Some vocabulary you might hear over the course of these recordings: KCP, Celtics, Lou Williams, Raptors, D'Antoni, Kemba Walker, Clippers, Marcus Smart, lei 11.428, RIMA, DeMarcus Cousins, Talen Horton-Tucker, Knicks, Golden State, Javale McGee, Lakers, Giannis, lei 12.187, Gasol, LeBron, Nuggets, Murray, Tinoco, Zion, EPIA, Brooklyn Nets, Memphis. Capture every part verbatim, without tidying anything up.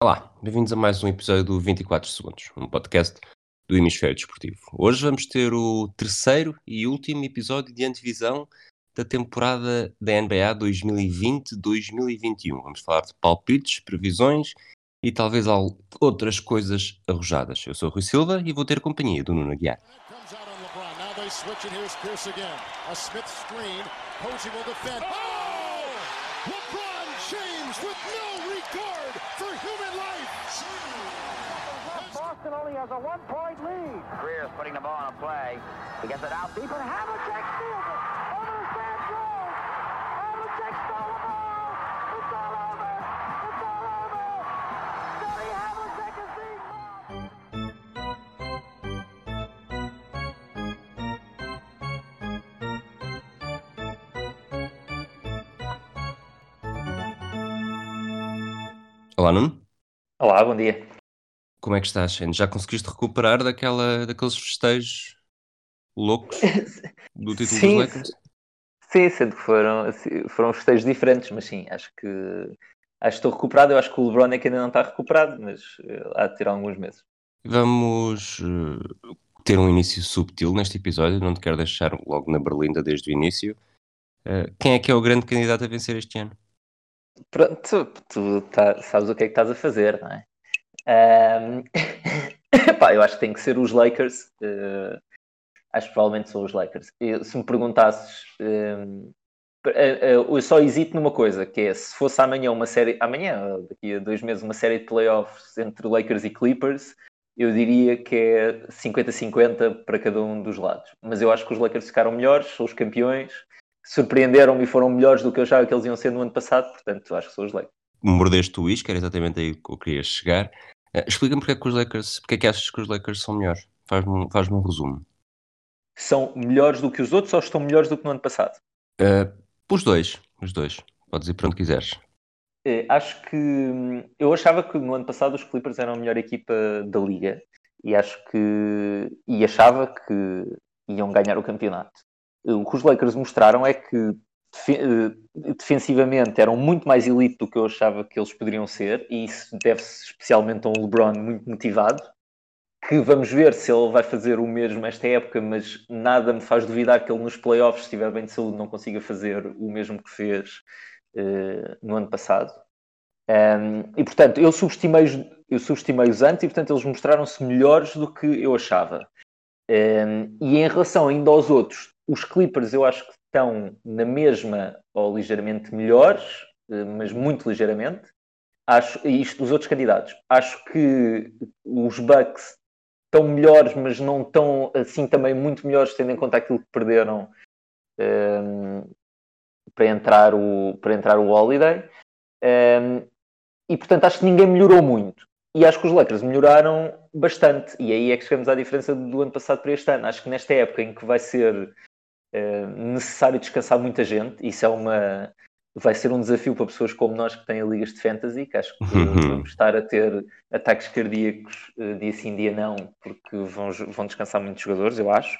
Olá, bem-vindos a mais um episódio do vinte e quatro segundos, um podcast do Hemisfério Desportivo. Hoje vamos ter o terceiro e último episódio de antevisão da temporada da N B A dois mil e vinte dois mil e vinte e um. Vamos falar de palpites, previsões e talvez outras coisas arrojadas. Eu sou o Rui Silva e vou ter companhia do Nuno Aguiar. Has a one-point lead. Greer's putting the ball on a play. He gets it out deep, and Havlicek steals it. Over the Sam Jones. Havlicek stole the ball. It's all over. It's all over. Johnny Havlicek is the Olá, Nuno. Olá, bom dia. Como é que estás, gente? Já conseguiste recuperar daquela, daqueles festejos loucos do título sim, dos Lakers? Sim, sendo que foram, foram festejos diferentes, mas sim, acho que, acho que estou recuperado. Eu acho que o LeBron é que ainda não está recuperado, mas há de ter alguns meses. Vamos uh, ter um início subtil neste episódio, não te quero deixar logo na berlinda desde o início. Uh, quem é que é o grande candidato a vencer este ano? Pronto, tu, tu tá, sabes o que é que estás a fazer, não é? Um... Pá, eu acho que tem que ser os Lakers. Uh... Acho que provavelmente são os Lakers. Eu, se me perguntasses, um... eu só hesito numa coisa, que é se fosse amanhã uma série, amanhã, daqui a dois meses, uma série de playoffs entre Lakers e Clippers, eu diria que é cinquenta a cinquenta para cada um dos lados. Mas eu acho que os Lakers ficaram melhores, são os campeões, surpreenderam-me e foram melhores do que eu achava que eles iam ser no ano passado, portanto acho que são os Lakers. Mordeste o isco, que era exatamente aí que eu queria chegar. Uh, explica-me porque é que os Lakers, porque é que achas que os Lakers são melhores? Faz-me, faz-me um resumo. São melhores do que os outros ou estão melhores do que no ano passado? Uh, os dois, os dois. Podes ir para onde quiseres. Uh, acho que... Eu achava que no ano passado os Clippers eram a melhor equipa da Liga e acho que... e achava que iam ganhar o campeonato. Uh, o que os Lakers mostraram é que defensivamente eram muito mais elite do que eu achava que eles poderiam ser e isso deve-se especialmente a um LeBron muito motivado, que vamos ver se ele vai fazer o mesmo esta época, mas nada me faz duvidar que ele nos playoffs, se estiver bem de saúde, não consiga fazer o mesmo que fez uh, no ano passado. Um, e portanto eu subestimei, eu subestimei-os antes e portanto eles mostraram-se melhores do que eu achava. Um, e em relação ainda aos outros, os Clippers eu acho que estão na mesma ou ligeiramente melhores, mas muito ligeiramente. Acho, isto dos outros candidatos. Acho que os Bucks estão melhores, mas não estão assim também muito melhores, tendo em conta aquilo que perderam um, para, entrar o, para entrar o Holiday. Um, e, portanto, acho que ninguém melhorou muito. E acho que os Lakers melhoraram bastante. E aí é que chegamos à diferença do ano passado para este ano. Acho que nesta época em que vai ser... É necessário descansar muita gente. Isso é uma... vai ser um desafio para pessoas como nós que têm ligas de fantasy, que acho que vamos estar a ter ataques cardíacos dia sim, dia não, porque vão, vão descansar muitos jogadores, eu acho.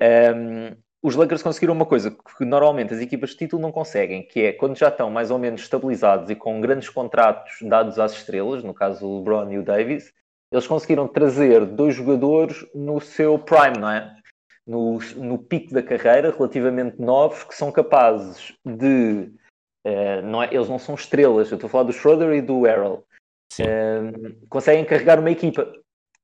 Um, os Lakers conseguiram uma coisa que normalmente as equipas de título não conseguem, que é quando já estão mais ou menos estabilizados e com grandes contratos dados às estrelas, no caso o LeBron e o Davis, eles conseguiram trazer dois jogadores no seu prime, não é? No, no pico da carreira, relativamente novos, que são capazes de... Uh, não é, eles não são estrelas, eu estou a falar do Schroeder e do Harrell. Uh, conseguem carregar uma equipa.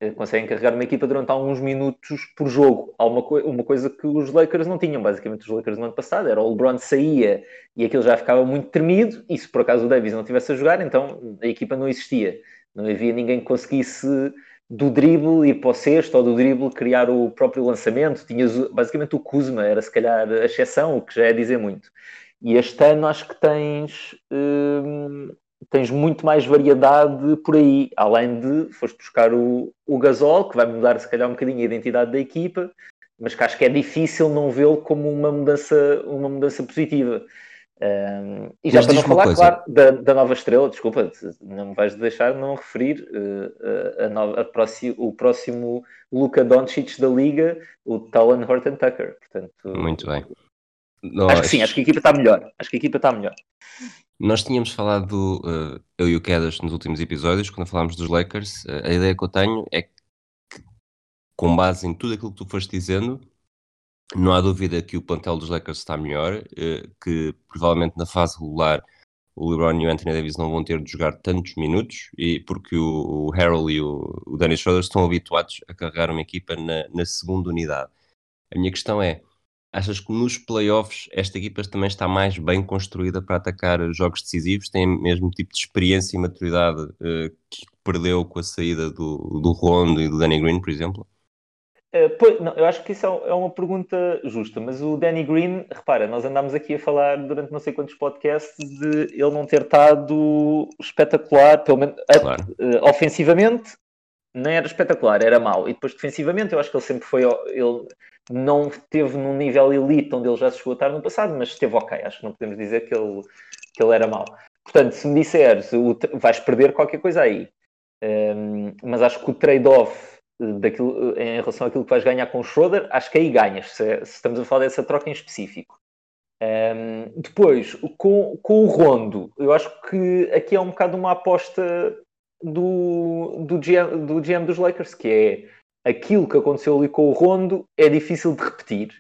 Uh, conseguem carregar uma equipa durante alguns minutos por jogo. Há uma, co- uma coisa que os Lakers não tinham, basicamente os Lakers no ano passado. Era o LeBron saía e aquilo já ficava muito tremido, e se por acaso o Davis não estivesse a jogar, então a equipa não existia. Não havia ninguém que conseguisse... do drible ir para o sexto ou do drible criar o próprio lançamento. Tinhas basicamente o Kuzma, era se calhar a exceção, o que já é dizer muito. E este ano acho que tens hum, tens muito mais variedade por aí, além de foste buscar o, o Gasol, que vai mudar se calhar um bocadinho a identidade da equipa, mas que acho que é difícil não vê-lo como uma mudança, uma mudança positiva. Um, e já mas para não falar, claro, da, da nova estrela, desculpa, não me vais deixar não referir uh, a, a nova, a próximo, o próximo Luka Doncic da Liga, o Talen Horton-Tucker. Portanto, muito bem. Nós... Acho que sim, acho que a equipa está melhor. Acho que a equipa está melhor. Nós tínhamos falado, uh, eu e o Kedas, nos últimos episódios, quando falámos dos Lakers, uh, a ideia que eu tenho é que, com base em tudo aquilo que tu foste dizendo, não há dúvida que o plantel dos Lakers está melhor, uh, que provavelmente na fase regular o LeBron e o Anthony Davis não vão ter de jogar tantos minutos, e porque o, o Harrell e o, o Danny Schroeder estão habituados a carregar uma equipa na, na segunda unidade. A minha questão é, achas que nos playoffs esta equipa também está mais bem construída para atacar jogos decisivos? Tem o mesmo tipo de experiência e maturidade uh, que perdeu com a saída do, do Rondo e do Danny Green, por exemplo? Uh, pois, não, eu acho que isso é uma pergunta justa, mas o Danny Green, repara, nós andámos aqui a falar durante não sei quantos podcasts de ele não ter estado espetacular, pelo menos claro. uh, uh, ofensivamente não era espetacular, era mau, e depois defensivamente eu acho que ele sempre foi, ele não esteve num nível elite onde ele já se chegou a estar no passado, mas esteve ok, acho que não podemos dizer que ele, que ele era mau. Portanto, se me disseres, vais perder qualquer coisa aí, um, mas acho que o trade-off daquilo, em relação àquilo que vais ganhar com o Schroeder, acho que aí ganhas, se, se estamos a falar dessa troca em específico. Um, depois, com, com o Rondo, eu acho que aqui é um bocado uma aposta do, do, G M, do G M dos Lakers, que é aquilo que aconteceu ali com o Rondo é difícil de repetir,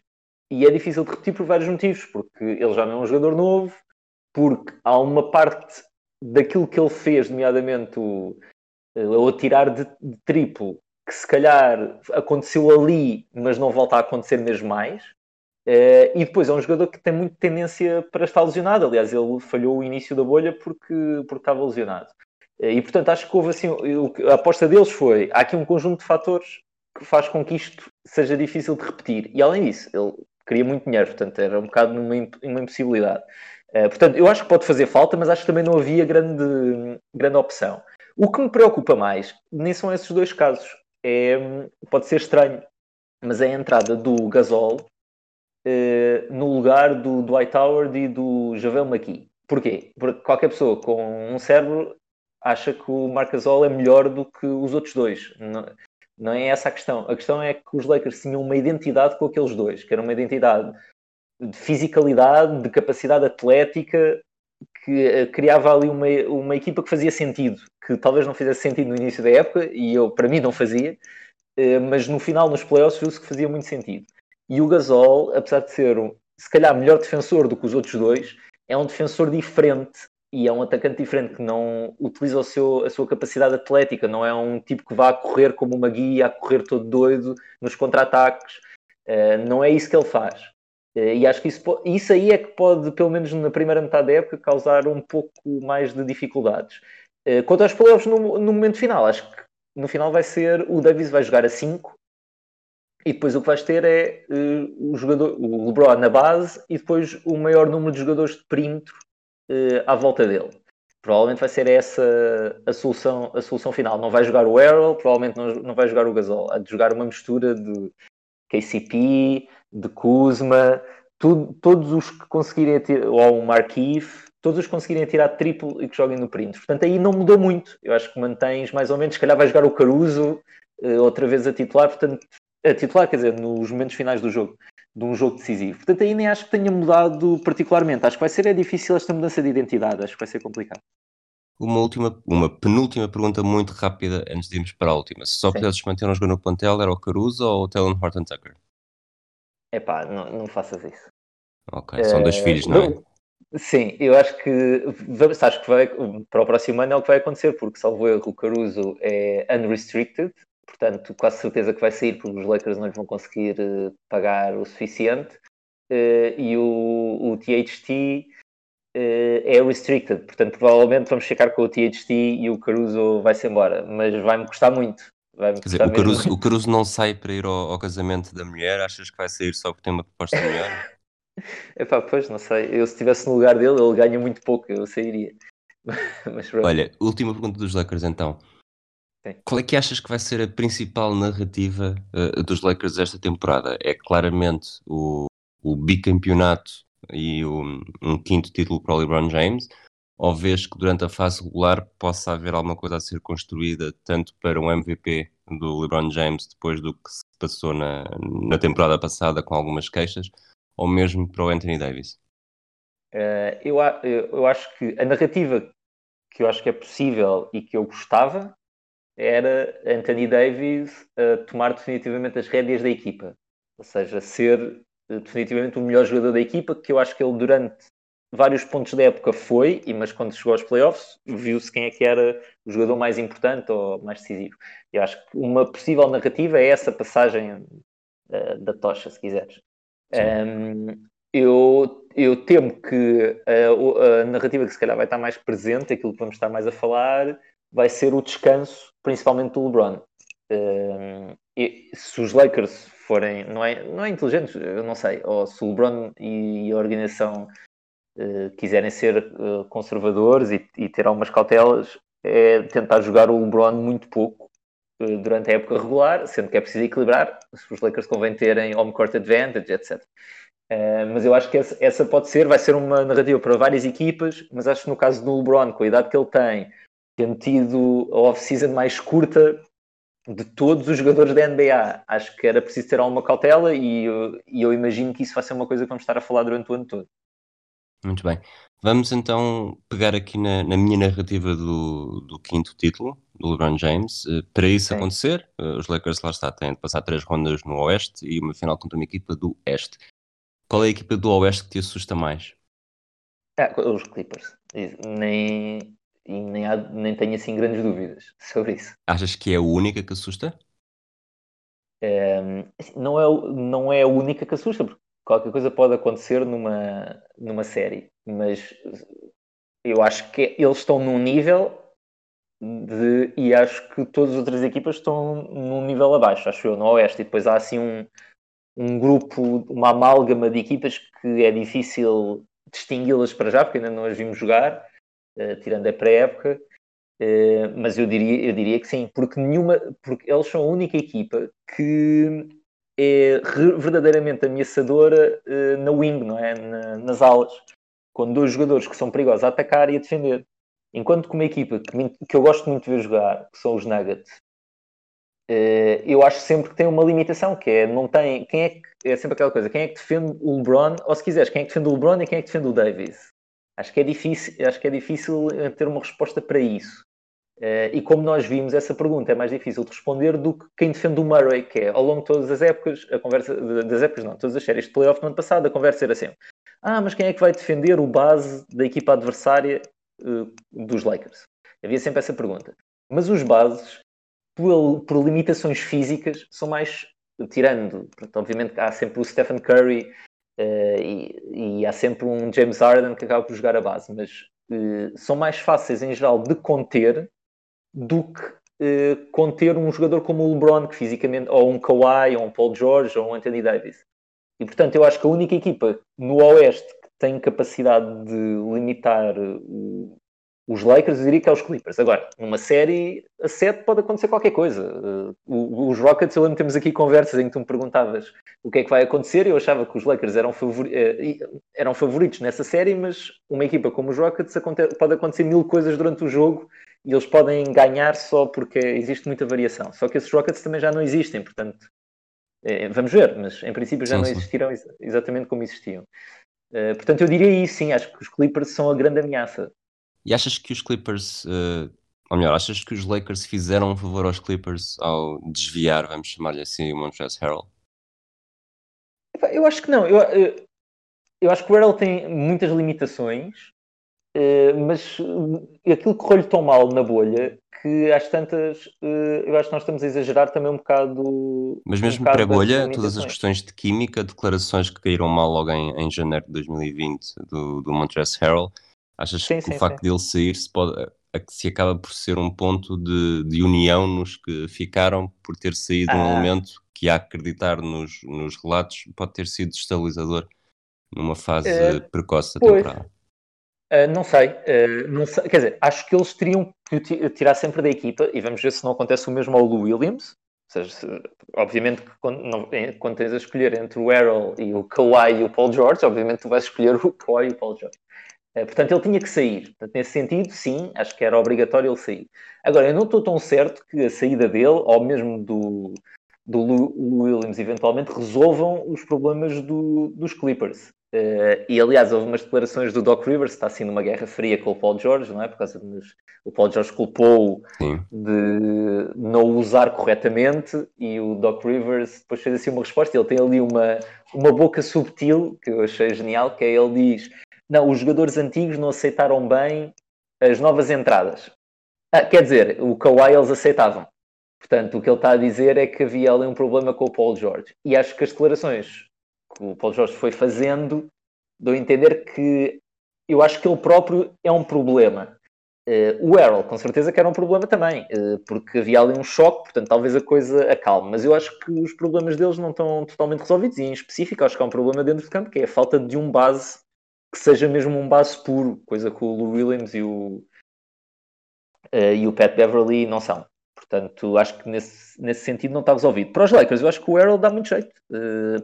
e é difícil de repetir por vários motivos, porque ele já não é um jogador novo, porque há uma parte daquilo que ele fez, nomeadamente o, o atirar de, de triplo, que se calhar aconteceu ali, mas não volta a acontecer mesmo mais. Uh, e depois é um jogador que tem muita tendência para estar lesionado. Aliás, ele falhou o início da bolha porque, porque estava lesionado. Uh, e, portanto, acho que houve assim... Eu, a aposta deles foi... Há aqui um conjunto de fatores que faz com que isto seja difícil de repetir. E, além disso, ele queria muito dinheiro. Portanto, era um bocado numa imp- uma impossibilidade. Uh, portanto, eu acho que pode fazer falta, mas acho que também não havia grande, grande opção. O que me preocupa mais nem são esses dois casos. É, pode ser estranho, mas é a entrada do Gasol eh, no lugar do Dwight Howard e do JaVale McGee. Porquê? Porque qualquer pessoa com um cérebro acha que o Marc Gasol é melhor do que os outros dois. Não, não é essa a questão. A questão é que os Lakers tinham uma identidade com aqueles dois, que era uma identidade de fisicalidade, de capacidade atlética, que criava ali uma, uma equipa que fazia sentido, que talvez não fizesse sentido no início da época, e eu, para mim, não fazia, mas no final, nos playoffs, viu-se que fazia muito sentido. E o Gasol, apesar de ser, um, se calhar, melhor defensor do que os outros dois, é um defensor diferente, e é um atacante diferente, que não utiliza o seu, a sua capacidade atlética, não é um tipo que vá a correr como uma guia, a correr todo doido, nos contra-ataques, não é isso que ele faz. E acho que isso, isso aí é que pode, pelo menos na primeira metade da época, causar um pouco mais de dificuldades. Quanto aos playoffs no, no momento final, acho que no final vai ser o Davis vai jogar a cinco e depois o que vais ter é uh, o, jogador, o LeBron na base e depois o maior número de jogadores de perímetro uh, à volta dele. Provavelmente vai ser essa a solução, a solução final. Não vai jogar o Harrell, provavelmente não, não vai jogar o Gasol. Há de jogar uma mistura de K C P... de Kuzma, tudo, todos os que conseguirem atirar, ou o Markieff, todos os que conseguirem atirar triplo e que joguem no perímetro. Portanto, aí não mudou muito. Eu acho que mantens mais ou menos, se calhar vai jogar o Caruso uh, outra vez a titular, portanto, a titular, quer dizer, nos momentos finais do jogo, de um jogo decisivo. Portanto, aí nem acho que tenha mudado particularmente. Acho que vai ser é difícil esta mudança de identidade, acho que vai ser complicado. Uma última, uma penúltima pergunta muito rápida antes de irmos para a última. Se só pudesses manter um jogo no plantel, era o Caruso ou o Talen Horton-Tucker? Epá, não, não faças isso. Ok, são dois uh, filhos, não é? Sim, eu acho que, sabes que vai, para o próximo ano é o que vai acontecer, porque salvo erro, o Caruso é unrestricted, portanto quase certeza que vai sair, porque os Lakers não lhe vão conseguir pagar o suficiente, uh, e o, o T H T uh, é restricted, portanto provavelmente vamos ficar com o T H T e o Caruso vai-se embora, mas vai-me custar muito. Quer dizer, o Caruso, o Caruso não sai para ir ao, ao casamento da mulher? Achas que vai sair só porque tem uma proposta melhor? Epá, pois, não sei. Eu, se estivesse no lugar dele, ele ganha muito pouco, eu sairia. Mas, olha, última pergunta dos Lakers, então. Sim. Qual é que achas que vai ser a principal narrativa uh, dos Lakers desta temporada? É claramente o, o bicampeonato e o, um quinto título para o LeBron James? Ou vês que durante a fase regular possa haver alguma coisa a ser construída tanto para um M V P do LeBron James depois do que se passou na, na temporada passada com algumas queixas, ou mesmo para o Anthony Davis? Uh, eu, eu, eu acho que a narrativa que eu acho que é possível e que eu gostava era Anthony Davis uh, tomar definitivamente as rédeas da equipa, ou seja, ser uh, definitivamente o melhor jogador da equipa, que eu acho que ele durante vários pontos da época foi, e, mas quando chegou aos playoffs viu-se quem é que era o jogador mais importante ou mais decisivo. Eu acho que uma possível narrativa é essa passagem uh, da tocha, se quiseres. Um, eu, eu temo que a, a narrativa que se calhar vai estar mais presente, aquilo que vamos estar mais a falar, vai ser o descanso, principalmente do LeBron. Um, e, se os Lakers forem, não é, não é inteligentes, eu não sei, ou se o LeBron e a organização Uh, quiserem ser uh, conservadores e, e ter algumas cautelas, é tentar jogar o LeBron muito pouco uh, durante a época regular, sendo que é preciso equilibrar, se os Lakers convém terem home court advantage, etcétera. Uh, mas eu acho que essa, essa pode ser, vai ser uma narrativa para várias equipas, mas acho que no caso do LeBron, com a idade que ele tem, tendo tido a off-season mais curta de todos os jogadores da N B A, acho que era preciso ter alguma cautela e, e eu imagino que isso vai ser uma coisa que vamos estar a falar durante o ano todo. Muito bem, vamos então pegar aqui na, na minha narrativa do, do quinto título, do LeBron James. Para isso Sim. acontecer, os Lakers, lá está, têm de passar três rondas no Oeste e uma final contra uma equipa do Este. Qual é a equipa do Oeste que te assusta mais? Ah, os Clippers, nem, nem, há, nem tenho assim grandes dúvidas sobre isso. Achas que é a única que assusta? É, não, é, não é a única que assusta, porque qualquer coisa pode acontecer numa, numa série, mas eu acho que eles estão num nível de, e acho que todas as outras equipas estão num nível abaixo, acho eu, no Oeste, e depois há assim um, um grupo, uma amálgama de equipas que é difícil distingui-las para já, porque ainda não as vimos jogar, uh, tirando a pré-época, uh, mas eu diria, eu diria que sim, porque, nenhuma, porque eles são a única equipa que é verdadeiramente ameaçadora uh, na wing, não é? Na, nas alas, com dois jogadores que são perigosos a atacar e a defender. Enquanto que uma equipa que, me, que eu gosto muito de ver jogar, que são os Nuggets, uh, eu acho sempre que tem uma limitação, que é, não tem, quem é, que, é sempre aquela coisa, quem é que defende o LeBron, ou se quiseres, quem é que defende o LeBron e quem é que defende o Davis. Acho que é difícil, acho que é difícil ter uma resposta para isso. Uh, e como nós vimos, essa pergunta é mais difícil de responder do que quem defende o Murray, que é, ao longo de todas as épocas, a conversa das épocas não, todas as séries de playoff no ano passado, a conversa era sempre, ah, mas quem é que vai defender o base da equipa adversária uh, dos Lakers? Havia sempre essa pergunta. Mas os bases, por, por limitações físicas, são mais, tirando, obviamente há sempre o Stephen Curry uh, e, e há sempre um James Harden que acaba por jogar a base, mas uh, são mais fáceis em geral de conter do que eh, conter um jogador como o LeBron, que fisicamente, ou um Kawhi, ou um Paul George, ou um Anthony Davis. E, portanto, eu acho que a única equipa no Oeste que tem capacidade de limitar o, os Lakers, eu diria que é os Clippers. Agora, numa série a sete pode acontecer qualquer coisa. Uh, os Rockets, eu lembro que temos aqui conversas em que tu me perguntavas o que é que vai acontecer, e eu achava que os Lakers eram, favori- eram favoritos nessa série, mas uma equipa como os Rockets aconte- pode acontecer mil coisas durante o jogo, e eles podem ganhar só porque existe muita variação. Só que esses Rockets também já não existem, portanto, é, vamos ver, mas em princípio já sim, não existirão ex- exatamente como existiam. Uh, portanto, eu diria isso, sim, acho que os Clippers são a grande ameaça. E achas que os Clippers, uh, ou melhor, achas que os Lakers fizeram um favor aos Clippers ao desviar, vamos chamar-lhe assim, o Montrezl Harrell? Eu acho que não. Eu, eu, eu acho que o Harrell tem muitas limitações, Uh, mas uh, aquilo que correu-lhe tão mal na bolha, que às tantas, uh, eu acho que nós estamos a exagerar também um bocado. Mas mesmo um bocado pré-bolha, todas as questões de química, declarações que caíram mal logo em, em janeiro de dois mil e vinte do, do Montrezl Harrell, achas sim, que sim, o facto sim. dele sair se, pode, a, se acaba por ser um ponto de, de união nos que ficaram por ter saído ah. um elemento que, a acreditar nos, nos relatos, pode ter sido estabilizador numa fase uh, precoce da temporada? Uh, não, sei, uh, não sei, quer dizer, acho que eles teriam que tirar sempre da equipa, e vamos ver se não acontece o mesmo ao Lou Williams, ou seja, se, obviamente que quando, não, quando tens a escolher entre o Harrell e o Kawhi e o Paul George, obviamente tu vais escolher o Kawhi e o Paul George, uh, portanto ele tinha que sair, portanto, nesse sentido sim, acho que era obrigatório ele sair. Agora, eu não estou tão certo que a saída dele, ou mesmo do, do Lou Williams eventualmente resolvam os problemas do, dos Clippers. Uh, e aliás, houve umas declarações do Doc Rivers, está assim numa guerra fria com o Paul George, não é? Por causa dos... O Paul George culpou-o Sim. de não usar corretamente, e o Doc Rivers depois fez assim uma resposta. Ele tem ali uma, uma boca subtil que eu achei genial, que é ele diz: não, os jogadores antigos não aceitaram bem as novas entradas. Ah, quer dizer, o Kawhi eles aceitavam. Portanto, o que ele está a dizer é que havia ali um problema com o Paul George. E acho que as declarações que o Paul George foi fazendo deu a entender que eu acho que ele próprio é um problema. Uh, o Harrell, com certeza que era um problema também, uh, porque havia ali um choque, portanto talvez a coisa acalme, mas eu acho que os problemas deles não estão totalmente resolvidos, e em específico acho que há um problema dentro do campo, que é a falta de um base que seja mesmo um base puro, coisa que o Lou Williams e o, uh, e o Pat Beverly não são. Portanto, acho que nesse, nesse sentido não está resolvido. Para os Lakers, eu acho que o Harrell dá muito jeito,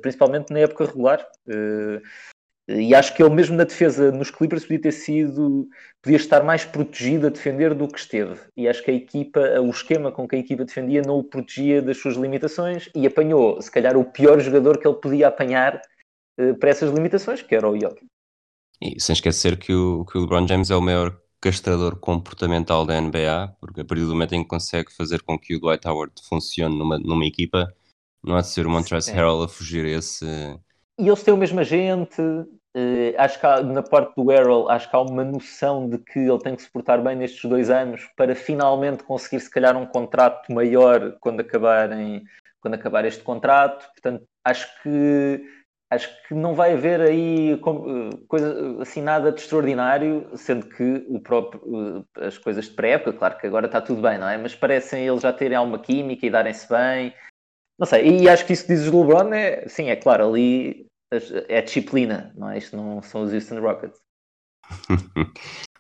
principalmente na época regular. E acho que ele mesmo na defesa nos Clippers podia ter sido, podia estar mais protegido a defender do que esteve. E acho que a equipa, o esquema com que a equipa defendia não o protegia das suas limitações, e apanhou, se calhar, o pior jogador que ele podia apanhar para essas limitações, que era o Jokic. E sem esquecer que o, que o LeBron James é o maior castrador comportamental da N B A, porque a partir do momento em que consegue fazer com que o Dwight Howard funcione numa, numa equipa, não há de ser o Montrezl Harrell a fugir a esse... E eles têm o mesmo agente, eh, acho que há, na parte do Harrell, acho que há uma noção de que ele tem que se portar bem nestes dois anos para finalmente conseguir, se calhar, um contrato maior quando, acabarem, quando acabar este contrato. Portanto, acho que... Acho que não vai haver aí coisa, assim, nada de extraordinário, sendo que o próprio, as coisas de pré-época, claro que agora está tudo bem, não é? Mas parecem eles já terem alguma química e darem-se bem. Não sei, e acho que isso que dizes do LeBron, é, sim, é claro, ali é disciplina, não é? Isto não são os Houston Rockets.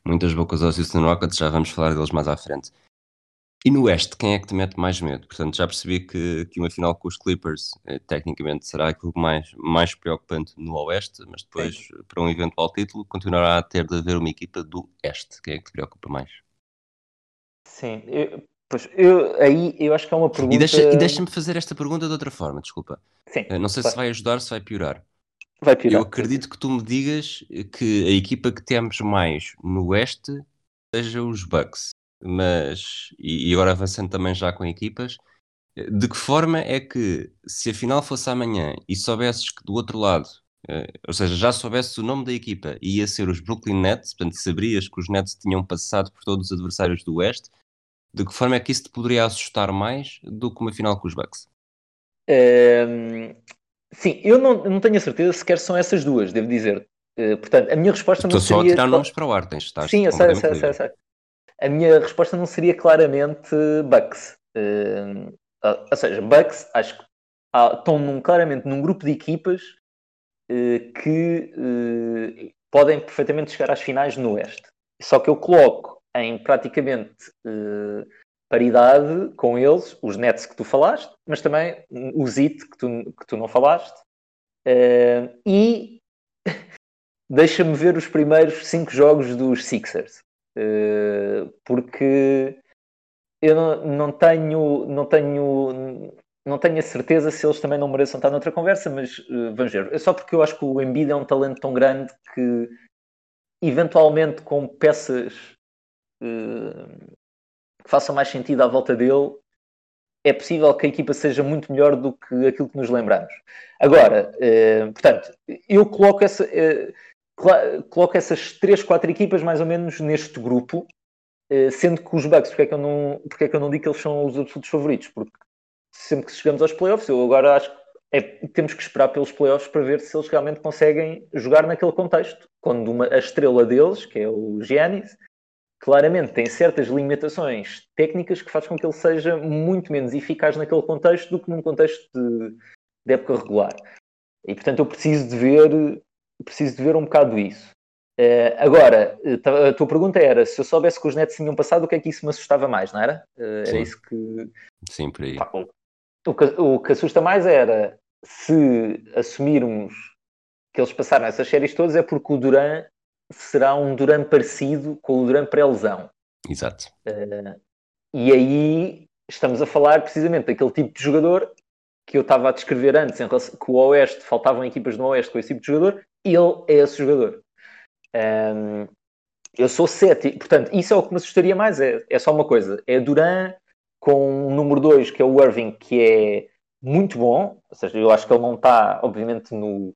Muitas bocas aos Houston Rockets, já vamos falar deles mais à frente. E no Oeste, quem é que te mete mais medo? Portanto, já percebi que, que uma final com os Clippers, eh, tecnicamente, será aquilo mais, mais preocupante no Oeste, mas depois, Sim. para um eventual título, continuará a ter de haver uma equipa do Este. Quem é que te preocupa mais? Sim, eu, pois, eu, aí eu acho que é uma pergunta... E, deixa, e deixa-me fazer esta pergunta de outra forma, desculpa. Sim, uh, não sei vai. se vai ajudar ou se vai piorar. Vai piorar. Eu acredito que tu me digas que a equipa que temos mais no Oeste seja os Bucks. Mas, e agora avançando também já com equipas, de que forma é que, se a final fosse amanhã e soubesses que do outro lado, ou seja, já soubesses o nome da equipa e ia ser os Brooklyn Nets, portanto saberias que os Nets tinham passado por todos os adversários do Oeste, de que forma é que isso te poderia assustar mais do que uma final com os Bucks? Um, sim, eu não, não tenho a certeza sequer são essas duas, devo dizer. Uh, portanto, a minha resposta Estou não seria... Estou só a tirar nomes para o ar, tens estás Sim, eu sei, sei, sei, sei. A minha resposta não seria claramente Bucks. Uh, ou seja, Bucks, acho que há, estão num, claramente num grupo de equipas uh, que uh, podem perfeitamente chegar às finais no Oeste. Só que eu coloco em praticamente uh, paridade com eles os Nets que tu falaste, mas também os Heat que tu, que tu não falaste. Uh, e deixa-me ver os primeiros cinco jogos dos Sixers. Porque eu não, não tenho não tenho não tenho a certeza se eles também não mereçam estar noutra conversa, mas uh, vamos ver. É só porque eu acho que o Embiid é um talento tão grande que eventualmente com peças uh, que façam mais sentido à volta dele é possível que a equipa seja muito melhor do que aquilo que nos lembramos agora. Uh, portanto, eu coloco essa... Uh, Coloco essas três, quatro equipas mais ou menos neste grupo, sendo que os Bucks, porque é que eu não, porque é que eu não digo que eles são os absolutos favoritos? Porque sempre que chegamos aos playoffs, eu agora acho que é, temos que esperar pelos playoffs para ver se eles realmente conseguem jogar naquele contexto, quando uma, a estrela deles, que é o Giannis, claramente tem certas limitações técnicas que faz com que ele seja muito menos eficaz naquele contexto do que num contexto de, de época regular. E portanto eu preciso de ver... Preciso de ver um bocado isso. Uh, agora, a tua pergunta era: se eu soubesse que os Nets tinham passado, o que é que isso me assustava mais, não era? Uh, era isso que... Sim, por aí. O que, o que assusta mais era se assumirmos que eles passaram essas séries todas, é porque o Durant será um Durant parecido com o Durant pré-lesão. Exato. Uh, e aí estamos a falar precisamente daquele tipo de jogador que eu estava a descrever antes, em relação, que o Oeste, faltavam equipas no Oeste com esse tipo de jogador, ele é esse jogador. Um, eu sou cético, portanto, isso é o que me assustaria mais, é, é só uma coisa, é Durant com o número dois, que é o Irving, que é muito bom, ou seja, eu acho que ele não está, obviamente, no,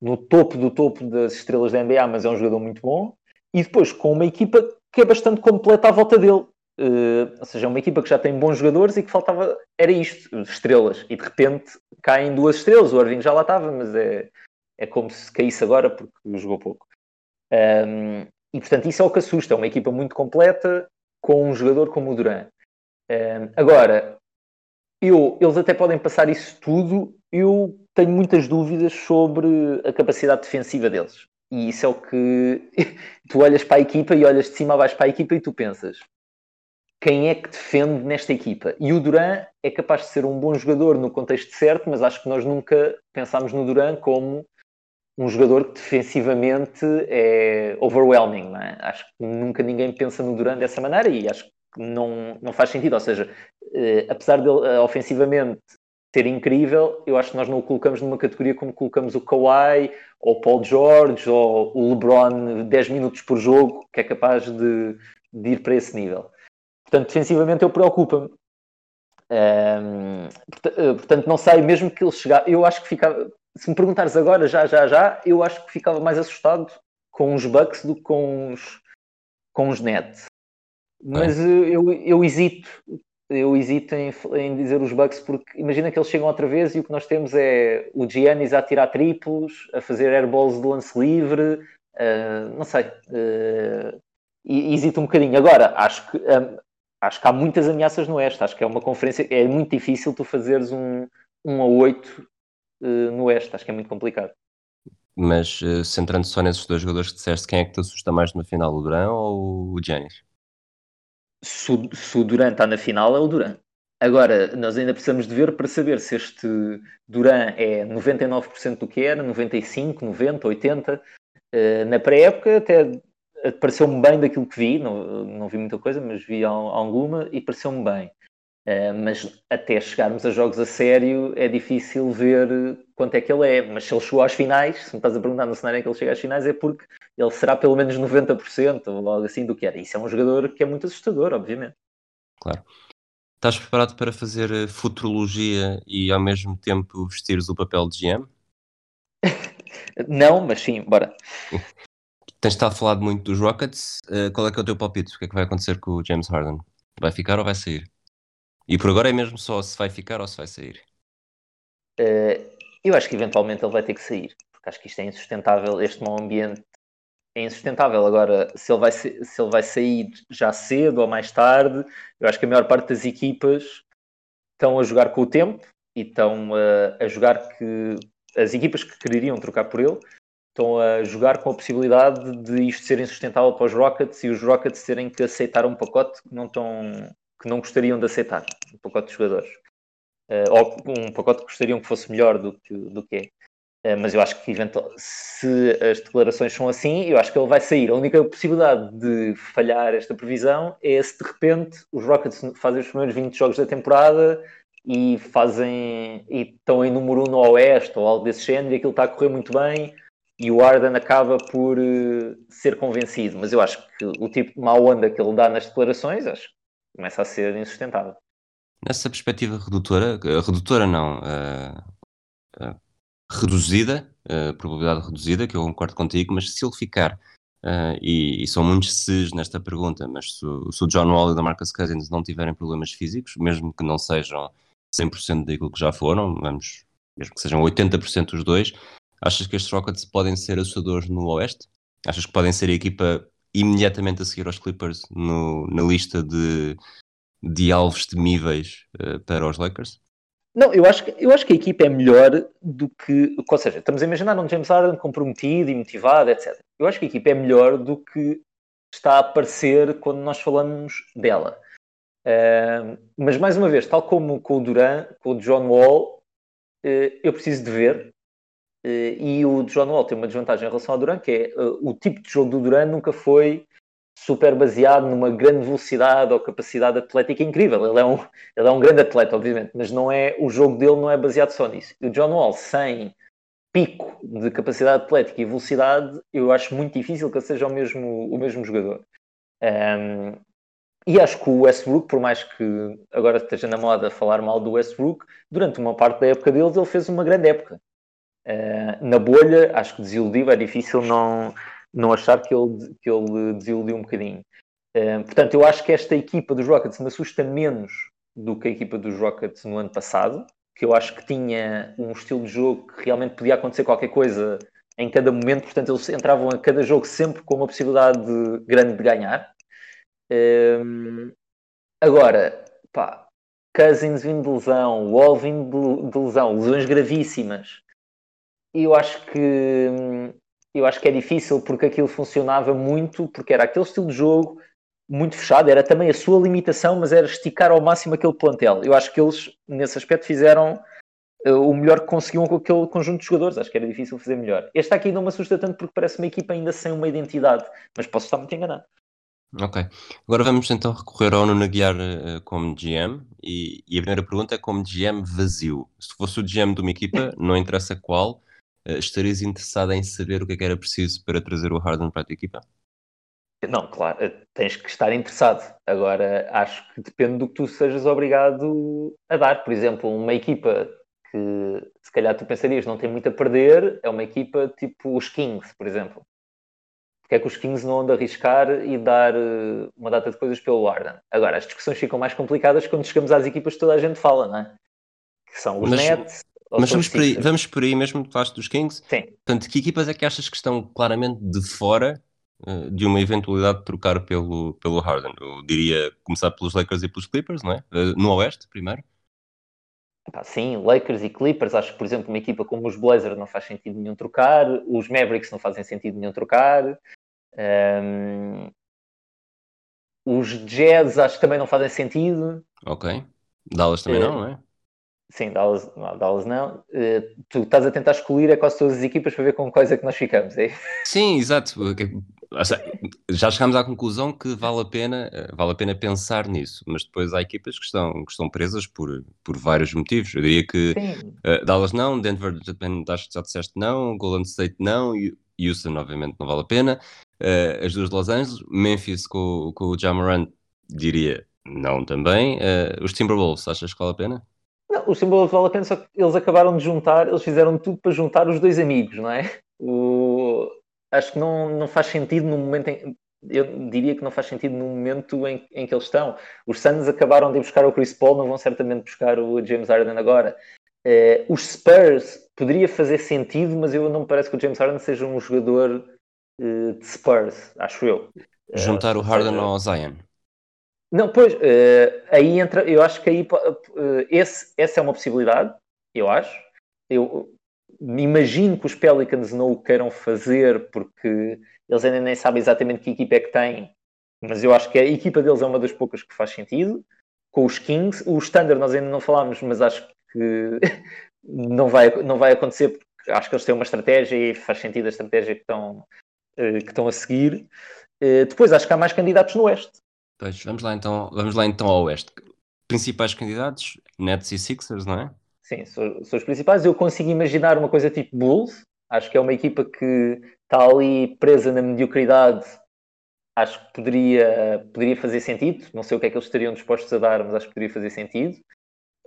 no topo do topo das estrelas da N B A, mas é um jogador muito bom, e depois com uma equipa que é bastante completa à volta dele. Uh, ou seja, é uma equipa que já tem bons jogadores e que faltava, era isto, estrelas, e de repente caem duas estrelas, o Irving já lá estava, mas é, é como se caísse agora porque jogou pouco, um, e portanto isso é o que assusta, é uma equipa muito completa com um jogador como o Durant. Um, agora eu, eles até podem passar isso tudo, eu tenho muitas dúvidas sobre a capacidade defensiva deles, e isso é o que tu olhas para a equipa e olhas de cima a baixo para a equipa e tu pensas, quem é que defende nesta equipa? E o Durant é capaz de ser um bom jogador no contexto certo, mas acho que nós nunca pensámos no Durant como um jogador que defensivamente é overwhelming, não é? Acho que nunca ninguém pensa no Durant dessa maneira e acho que não, não faz sentido. Ou seja, eh, apesar dele eh, ofensivamente ser incrível, eu acho que nós não o colocamos numa categoria como colocamos o Kawhi, ou o Paul George, ou o LeBron, dez minutos por jogo, que é capaz de, de ir para esse nível. Portanto, defensivamente eu preocupa-me. Um, portanto, não sei, mesmo que ele chegasse... Eu acho que ficava... Se me perguntares agora, já, já, já, eu acho que ficava mais assustado com os Bucks do que com os, com os Nets. Mas é. eu, eu hesito. Eu hesito em, em dizer os Bucks, porque imagina que eles chegam outra vez e o que nós temos é o Giannis a tirar triplos, a fazer airballs de lance livre. Uh, não sei. Uh, hesito um bocadinho. Agora, acho que... Um, Acho que há muitas ameaças no Oeste. Acho que é uma conferência... É muito difícil tu fazeres um, um a oito uh, no Oeste. Acho que é muito complicado. Mas, uh, centrando só nesses dois jogadores que disseste, quem é que te assusta mais na final? O Durant ou o Giannis? Se, se o Durant está na final, é o Durant. Agora, nós ainda precisamos de ver para saber se este Durant é noventa e nove por cento do que era, noventa e cinco, noventa, oitenta. Uh, na pré-época, até... pareceu-me bem daquilo que vi, não, não vi muita coisa, mas vi alguma e pareceu-me bem. Uh, mas até chegarmos a jogos a sério é difícil ver quanto é que ele é. Mas se ele chegou às finais, se me estás a perguntar no cenário em que ele chega às finais, é porque ele será pelo menos noventa por cento ou algo assim do que era. Isso é um jogador que é muito assustador, obviamente. Claro. Estás preparado para fazer futurologia e ao mesmo tempo vestires o papel de G M? Não, mas sim, bora. Tens estado a falar muito dos Rockets. Uh, qual é que é o teu palpite? O que é que vai acontecer com o James Harden? Vai ficar ou vai sair? E por agora é mesmo só se vai ficar ou se vai sair? Uh, eu acho que eventualmente ele vai ter que sair, porque acho que isto é insustentável. Este mau ambiente é insustentável. Agora, se ele vai, se ele vai sair já cedo ou mais tarde, eu acho que a maior parte das equipas estão a jogar com o tempo e estão a, a jogar que... As equipas que quereriam trocar por ele estão a jogar com a possibilidade de isto ser insustentável para os Rockets e os Rockets terem que aceitar um pacote que não, tão, que não gostariam de aceitar, um pacote de jogadores. Uh, ou um pacote que gostariam que fosse melhor do que, do que é. Uh, mas eu acho que se as declarações são assim, eu acho que ele vai sair. A única possibilidade de falhar esta previsão é se de repente os Rockets fazem os primeiros vinte jogos da temporada e, fazem, e estão em número um no Oeste ou algo desse género e aquilo está a correr muito bem. E o Harden acaba por uh, ser convencido. Mas eu acho que o tipo de má onda que ele dá nas declarações, acho que começa a ser insustentável. Nessa perspectiva redutora, redutora não, uh, uh, reduzida, uh, probabilidade reduzida, que eu concordo contigo, mas se ele ficar, uh, e, e são muitos ses nesta pergunta, mas se o, se o John Wall e o DeMarcus Cousins não tiverem problemas físicos, mesmo que não sejam cem por cento daquilo que já foram, vamos, mesmo que sejam oitenta por cento os dois, achas que estes Rockets podem ser assustadores no Oeste? Achas que podem ser a equipa imediatamente a seguir aos Clippers no, na lista de, de alvos temíveis uh, para os Lakers? Não, eu acho, que, eu acho que a equipa é melhor do que... Ou seja, estamos a imaginar um James Harden comprometido e motivado, etcétera. Eu acho que a equipa é melhor do que está a aparecer quando nós falamos dela. Uh, mas, mais uma vez, tal como com o Durant, com o John Wall, uh, eu preciso de ver. Uh, e o John Wall tem uma desvantagem em relação ao Durant, que é uh, o tipo de jogo do Durant nunca foi super baseado numa grande velocidade ou capacidade atlética incrível. Ele é, um, ele é um grande atleta, obviamente, mas não é, o jogo dele não é baseado só nisso. E o John Wall, sem pico de capacidade atlética e velocidade, eu acho muito difícil que ele seja o mesmo, o mesmo jogador. Um, e acho que o Westbrook, por mais que agora esteja na moda falar mal do Westbrook, durante uma parte da época deles ele fez uma grande época. Uh, na bolha, acho que desiludiu, é difícil não... não achar que ele, que ele desiludiu um bocadinho. Uh, portanto, eu acho que esta equipa dos Rockets me assusta menos do que a equipa dos Rockets no ano passado, que eu acho que tinha um estilo de jogo que realmente podia acontecer qualquer coisa em cada momento, portanto eles entravam a cada jogo sempre com uma possibilidade grande de ganhar. Uh, agora, pá, Cousins vindo de lesão, Wall vindo de lesão, lesões gravíssimas, eu acho que... Eu acho que é difícil porque aquilo funcionava muito, porque era aquele estilo de jogo muito fechado, era também a sua limitação, mas era esticar ao máximo aquele plantel. Eu acho que eles, nesse aspecto, fizeram uh, o melhor que conseguiam com aquele conjunto de jogadores. Acho que era difícil fazer melhor. Este aqui não me assusta tanto porque parece uma equipa ainda sem uma identidade, mas posso estar muito enganado. Ok. Agora vamos então recorrer ao Nuno Aguiar uh, como G M e, e a primeira pergunta é como G M vazio. Se fosse o G M de uma equipa, não interessa qual... Estarias interessado em saber o que é que era preciso para trazer o Harden para a tua equipa? Não, claro, tens que estar interessado. Agora, acho que depende do que tu sejas obrigado a dar. Por exemplo, uma equipa que, se calhar, tu pensarias não tem muito a perder, é uma equipa tipo os Kings, por exemplo. Porque é que os Kings não andam a arriscar e dar uma data de coisas pelo Harden? Agora, as discussões ficam mais complicadas quando chegamos às equipas que toda a gente fala, não é? Que são os Mas... Nets... Mas vamos por, aí, vamos por aí mesmo, tu falaste dos Kings. Sim. Portanto, que equipas é que achas que estão claramente de fora uh, de uma eventualidade de trocar pelo, pelo Harden? Eu diria começar pelos Lakers e pelos Clippers, não é? Uh, no Oeste, primeiro. Tá, sim, Lakers e Clippers. Acho que, por exemplo, uma equipa como os Blazers não faz sentido nenhum trocar. Os Mavericks não fazem sentido nenhum trocar. Um, os Jazz acho que também não fazem sentido. Ok. Dallas também é. não, não é? Sim, Dallas não. Dallas não. Uh, tu estás a tentar escolher quase todas as equipas para ver com quais é que nós ficamos, é? Sim, exato. Já chegámos à conclusão que vale a pena, vale a pena pensar nisso, mas depois há equipas que estão, que estão presas por, por vários motivos. Eu diria que uh, Dallas não, Denver acho que já disseste não, Golden State não, Houston obviamente não vale a pena, uh, as duas de Los Angeles, Memphis com, com o Ja Morant diria não também, uh, os Timberwolves achas que vale a pena? Não, os Timberwolves vale a pena, só que eles acabaram de juntar, eles fizeram tudo para juntar os dois amigos, não é? O... Acho que não, não faz sentido no momento em... Eu diria que não faz sentido no momento em, em que eles estão. Os Suns acabaram de buscar o Chris Paul, não vão certamente buscar o James Harden agora. Eh, os Spurs poderia fazer sentido, mas eu não me parece que o James Harden seja um jogador eh, de Spurs, acho eu. Juntar uh, o Harden seja... ao Zion. Não, pois, uh, aí entra, eu acho que aí, uh, esse, essa é uma possibilidade, eu acho. Eu imagino que os Pelicans não o queiram fazer porque eles ainda nem sabem exatamente que equipa é que têm, mas eu acho que a equipa deles é uma das poucas que faz sentido. Com os Kings, o Standard nós ainda não falámos, mas acho que não vai, não vai acontecer porque acho que eles têm uma estratégia e faz sentido a estratégia que estão, uh, que estão a seguir. Uh, depois acho que há mais candidatos no Oeste. Pois, vamos lá então, vamos lá então ao Oeste. Principais candidatos, Nets e Sixers, não é? Sim, são, são os principais. Eu consigo imaginar uma coisa tipo Bulls. Acho que é uma equipa que está ali presa na mediocridade. Acho que poderia, poderia fazer sentido. Não sei o que é que eles estariam dispostos a dar, mas acho que poderia fazer sentido.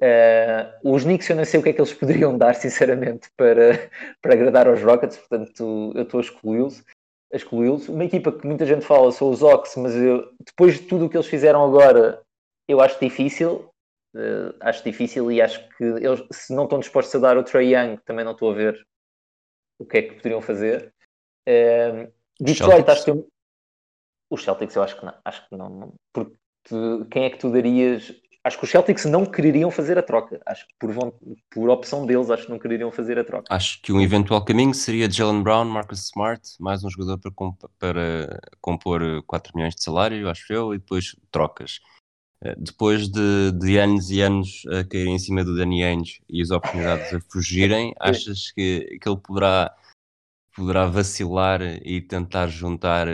Uh, os Knicks eu não sei o que é que eles poderiam dar, sinceramente, para, para agradar aos Rockets. Portanto, eu estou a excluí-los. excluí-los. Uma equipa que muita gente fala são os Hawks, mas eu, depois de tudo o que eles fizeram agora, eu acho difícil. Uh, acho difícil e acho que eles, se não estão dispostos a dar o Trae Young, também não estou a ver o que é que poderiam fazer. Uh, Detroit, acho que... Eu, os Celtics eu acho que não. Acho que não, não porque tu, quem é que tu darias... Acho que os Celtics não quereriam fazer a troca. Acho que por, por opção deles, acho que não quereriam fazer a troca. Acho que um eventual caminho seria Jaylen Brown, Marcus Smart, mais um jogador para, comp- para compor quatro milhões de salário, acho eu, e depois trocas. Depois de, de anos e anos a cair em cima do Danny Ainge e as oportunidades a fugirem, achas que, que ele poderá poderá vacilar e tentar juntar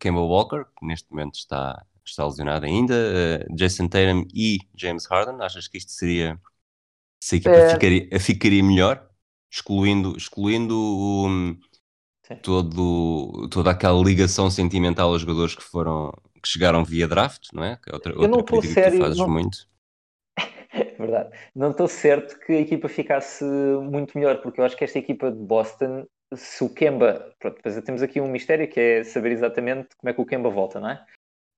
Kemba Walker, que neste momento está, está lesionado ainda, uh, Jason Tatum e James Harden. Achas que isto seria... se a equipa é... ficaria, ficaria melhor, excluindo, excluindo um, todo, toda aquela ligação sentimental aos jogadores que foram... que chegaram via draft, não é? Que é outra, eu não estou sério, fazes não... muito. É verdade. Não estou certo que a equipa ficasse muito melhor, porque eu acho que esta equipa de Boston, se o Kemba... Pronto, depois temos aqui um mistério que é saber exatamente como é que o Kemba volta, não é?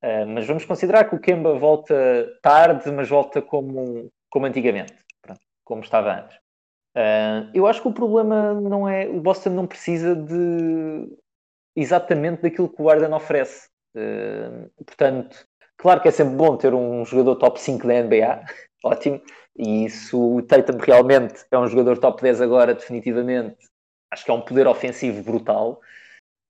Uh, mas vamos considerar que o Kemba volta tarde, mas volta como, como antigamente, pronto, como estava antes. Uh, eu acho que o problema não é... O Boston não precisa de exatamente daquilo que o Harden oferece. Uh, portanto, claro que é sempre bom ter um jogador top cinco da N B A, ótimo, e se o Tatum realmente é um jogador top dez agora, definitivamente, acho que é um poder ofensivo brutal,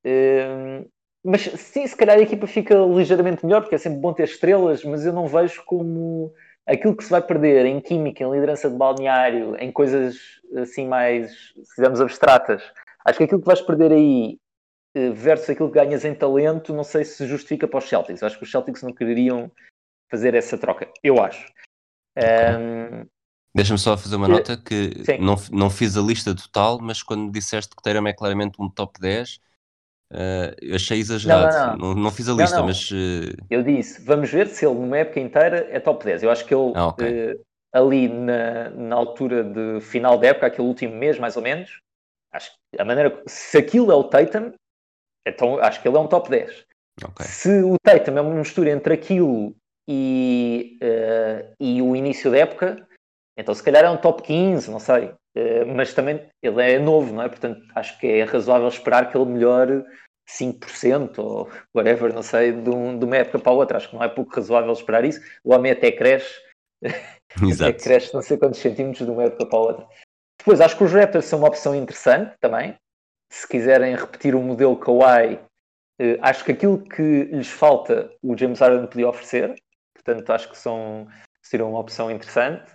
uh, mas sim, se calhar a equipa fica ligeiramente melhor, porque é sempre bom ter estrelas, mas eu não vejo como aquilo que se vai perder em química, em liderança de balneário, em coisas assim mais, se quisermos, abstratas. Acho que aquilo que vais perder aí versus aquilo que ganhas em talento, não sei se justifica para os Celtics. Eu acho que os Celtics não quereriam fazer essa troca. Eu acho. Okay. Um... Deixa-me só fazer uma nota que não, não fiz a lista total, mas quando disseste que Tatum é claramente um top dez, uh, achei exagerado. Não, não, não. não, não fiz a lista, não, não. mas... Uh... Eu disse, vamos ver se ele numa época inteira é top dez. Eu acho que ele, ah, okay. uh, ali na, na altura de final da época, aquele último mês, mais ou menos, acho que a maneira... Se aquilo é o Tatum, então acho que ele é um top dez. Okay. Se o Tatum é uma mistura entre aquilo e, uh, e o início da época, então se calhar é um top quinze, não sei. Uh, mas também ele é novo, não é? Portanto, acho que é razoável esperar que ele melhore cinco por cento ou whatever, não sei, de, um, de uma época para a outra. Acho que não é pouco razoável esperar isso. O homem até cresce. Exato. Até cresce não sei quantos centímetros de uma época para a outra. Depois, acho que os Raptors são uma opção interessante também. Se quiserem repetir o modelo Kawhi, eh, acho que aquilo que lhes falta o James Harden podia oferecer, portanto acho que são, seria uma opção interessante.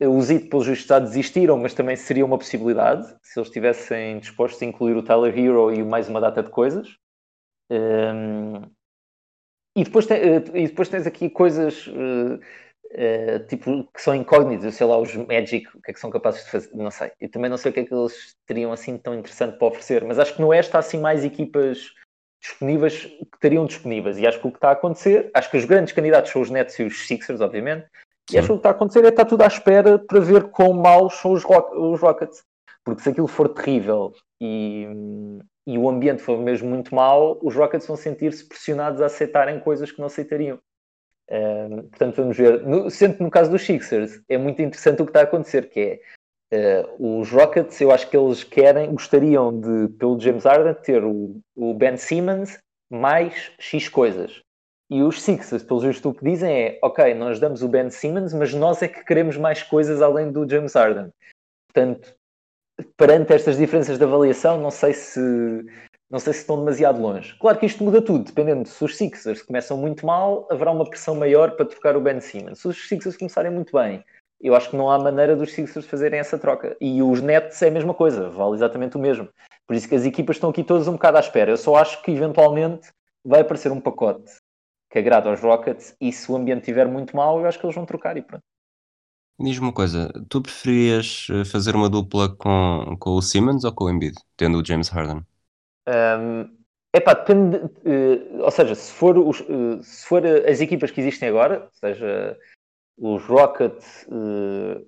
Os Heat, pelos justos, já desistiram, mas também seria uma possibilidade, se eles estivessem dispostos a incluir o Tyler Herro e mais uma data de coisas. Um, e, depois te, e depois tens aqui coisas uh, uh, tipo, que são incógnitas, eu sei lá, os Magic, o que é que são capazes de fazer, não sei. Eu também não sei o que é que eles teriam assim tão interessante para oferecer, mas acho que no Oeste há assim mais equipas disponíveis que estariam disponíveis, e acho que o que está a acontecer, acho que os grandes candidatos são os Nets e os Sixers, obviamente. E acho que o que está a acontecer é que está tudo à espera para ver quão maus são os, rock, os Rockets. Porque se aquilo for terrível e, e o ambiente for mesmo muito mau, os Rockets vão sentir-se pressionados a aceitarem coisas que não aceitariam. Uh, portanto, vamos ver. No, sendo que no caso dos Sixers, é muito interessante o que está a acontecer, que é uh, os Rockets, eu acho que eles querem, gostariam de, pelo James Harden, ter o, o Ben Simmons mais X coisas. E os Sixers, pelos vistos, o que dizem é ok, nós damos o Ben Simmons, mas nós é que queremos mais coisas além do James Harden. Portanto, perante estas diferenças de avaliação, não sei se, não sei se estão demasiado longe. Claro que isto muda tudo, dependendo se os Sixers começam muito mal, haverá uma pressão maior para trocar o Ben Simmons. Se os Sixers começarem muito bem, eu acho que não há maneira dos Sixers fazerem essa troca. E os Nets é a mesma coisa, vale exatamente o mesmo. Por isso que as equipas estão aqui todas um bocado à espera. Eu só acho que, eventualmente, vai aparecer um pacote que agrada aos Rockets, e se o ambiente estiver muito mau, eu acho que eles vão trocar e pronto. Diz-me uma coisa, tu preferias fazer uma dupla com, com o Simmons ou com o Embiid, tendo o James Harden? Um, epá, depende, uh, ou seja, se for, os, uh, se for as equipas que existem agora, ou seja, os Rockets uh,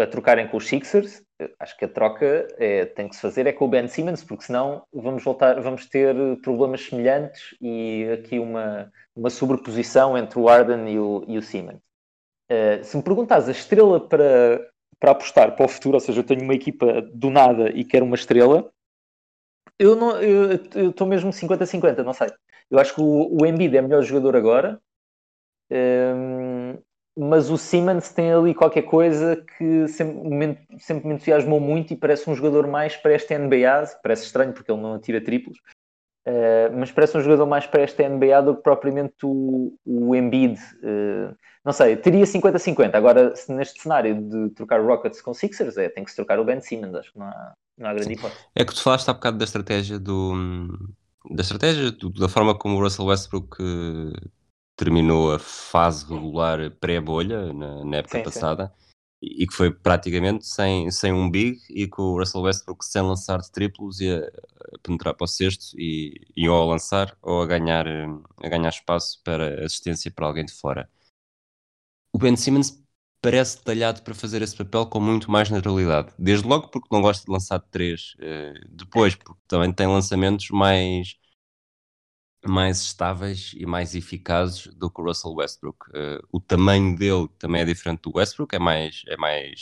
a trocarem com os Sixers, acho que a troca é, tem que se fazer é com o Ben Simmons, porque senão vamos, voltar, vamos ter problemas semelhantes e aqui uma, uma sobreposição entre o Harden e o, e o Simmons. Uh, se me perguntas a estrela para, para apostar para o futuro, ou seja, eu tenho uma equipa do nada e quero uma estrela, eu não, eu, eu estou mesmo cinquenta a cinquenta, não sei. Eu acho que o, o Embiid é o melhor jogador agora. Um, mas o Simmons tem ali qualquer coisa que sempre me, sempre me entusiasmou muito e parece um jogador mais para esta N B A, parece estranho porque ele não atira triplos, Uh, mas parece um jogador mais para esta N B A do que propriamente o, o Embiid. Uh, não sei, teria cinquenta a cinquenta. Agora, se neste cenário de trocar Rockets com Sixers, é, tem que se trocar o Ben Simmons. Acho que não há, não há grande hipótese. É que tu falaste há bocado da estratégia do... Da estratégia, do, da forma como o Russell Westbrook terminou a fase regular pré-bolha na, na época sim, passada sim. E que foi praticamente sem, sem um big e com o Russell Westbrook sem lançar de triplos e a penetrar para o cesto e, e ou a lançar ou a ganhar, a ganhar espaço para assistência para alguém de fora. O Ben Simmons parece talhado para fazer esse papel com muito mais naturalidade, desde logo porque não gosta de lançar de três, depois porque também tem lançamentos mais, mais estáveis e mais eficazes do que o Russell Westbrook. O tamanho dele também é diferente do Westbrook, é mais, é mais,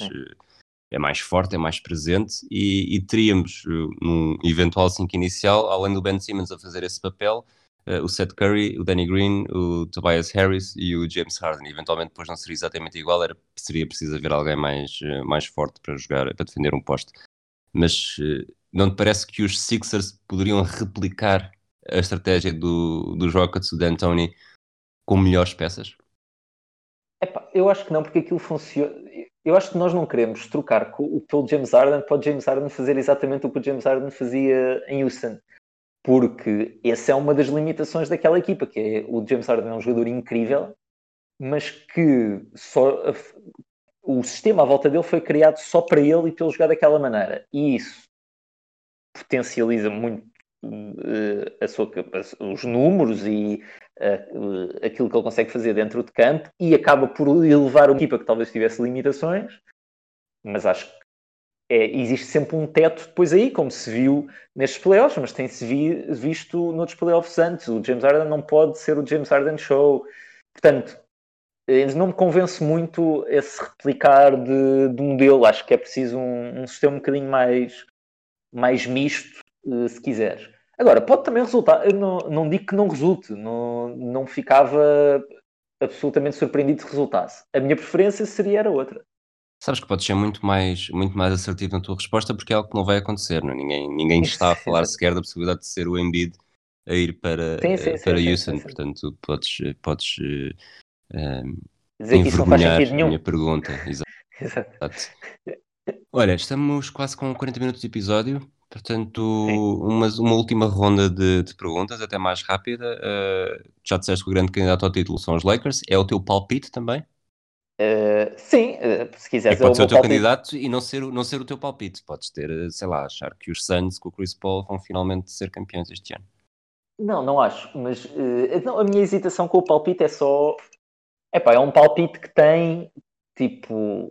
é mais forte, é mais presente e, e teríamos num eventual cinco inicial, além do Ben Simmons a fazer esse papel, Uh, o Seth Curry, o Danny Green, o Tobias Harris e o James Harden. Eventualmente depois não seria exatamente igual, era, seria preciso haver alguém mais, uh, mais forte para jogar, para defender um poste. Mas uh, não te parece que os Sixers poderiam replicar a estratégia do, dos Rockets, do D'Antoni, com melhores peças? Epá, eu acho que não, porque aquilo funciona... Eu acho que nós não queremos trocar o pelo James Harden para o James Harden fazer exatamente o que o James Harden fazia em Houston. Porque essa é uma das limitações daquela equipa, que é o James Harden é um jogador incrível, mas que só a, o sistema à volta dele foi criado só para ele e para ele jogar daquela maneira. E isso potencializa muito uh, a sua, os números e uh, aquilo que ele consegue fazer dentro de campo e acaba por elevar uma equipa que talvez tivesse limitações, mas acho que É, existe sempre um teto depois aí, como se viu nestes playoffs, mas tem-se vi, visto noutros playoffs antes. O James Harden não pode ser o James Harden Show. Portanto, não me convence muito esse replicar de, de modelo. Acho que é preciso um, um sistema um bocadinho mais, mais misto, se quiseres. Agora, pode também resultar. Eu não, não digo que não resulte. Não, não ficava absolutamente surpreendido se resultasse. A minha preferência seria era outra. Sabes que podes ser muito mais, muito mais assertivo na tua resposta porque é algo que não vai acontecer, não? Ninguém, ninguém está a falar sequer da possibilidade de ser o Embiid a ir para, sim, sim, para sim, Houston, sim, sim. Portanto podes, podes uh, envergonhar a minha pergunta. Exato. Exato. Olha, estamos quase com quarenta minutos de episódio, portanto uma, uma última ronda de, de perguntas, até mais rápida. Uh, já disseste que o grande candidato ao título são os Lakers, é o teu palpite também? Uh, sim, uh, se quiseres é, pode ser o teu palpite. Candidato e não ser, não ser o teu palpite. Podes ter, sei lá, achar que os Suns com o Chris Paul vão finalmente ser campeões este ano. Não, não acho, mas uh, não, a minha hesitação com o palpite é só Epá, é um palpite que tem tipo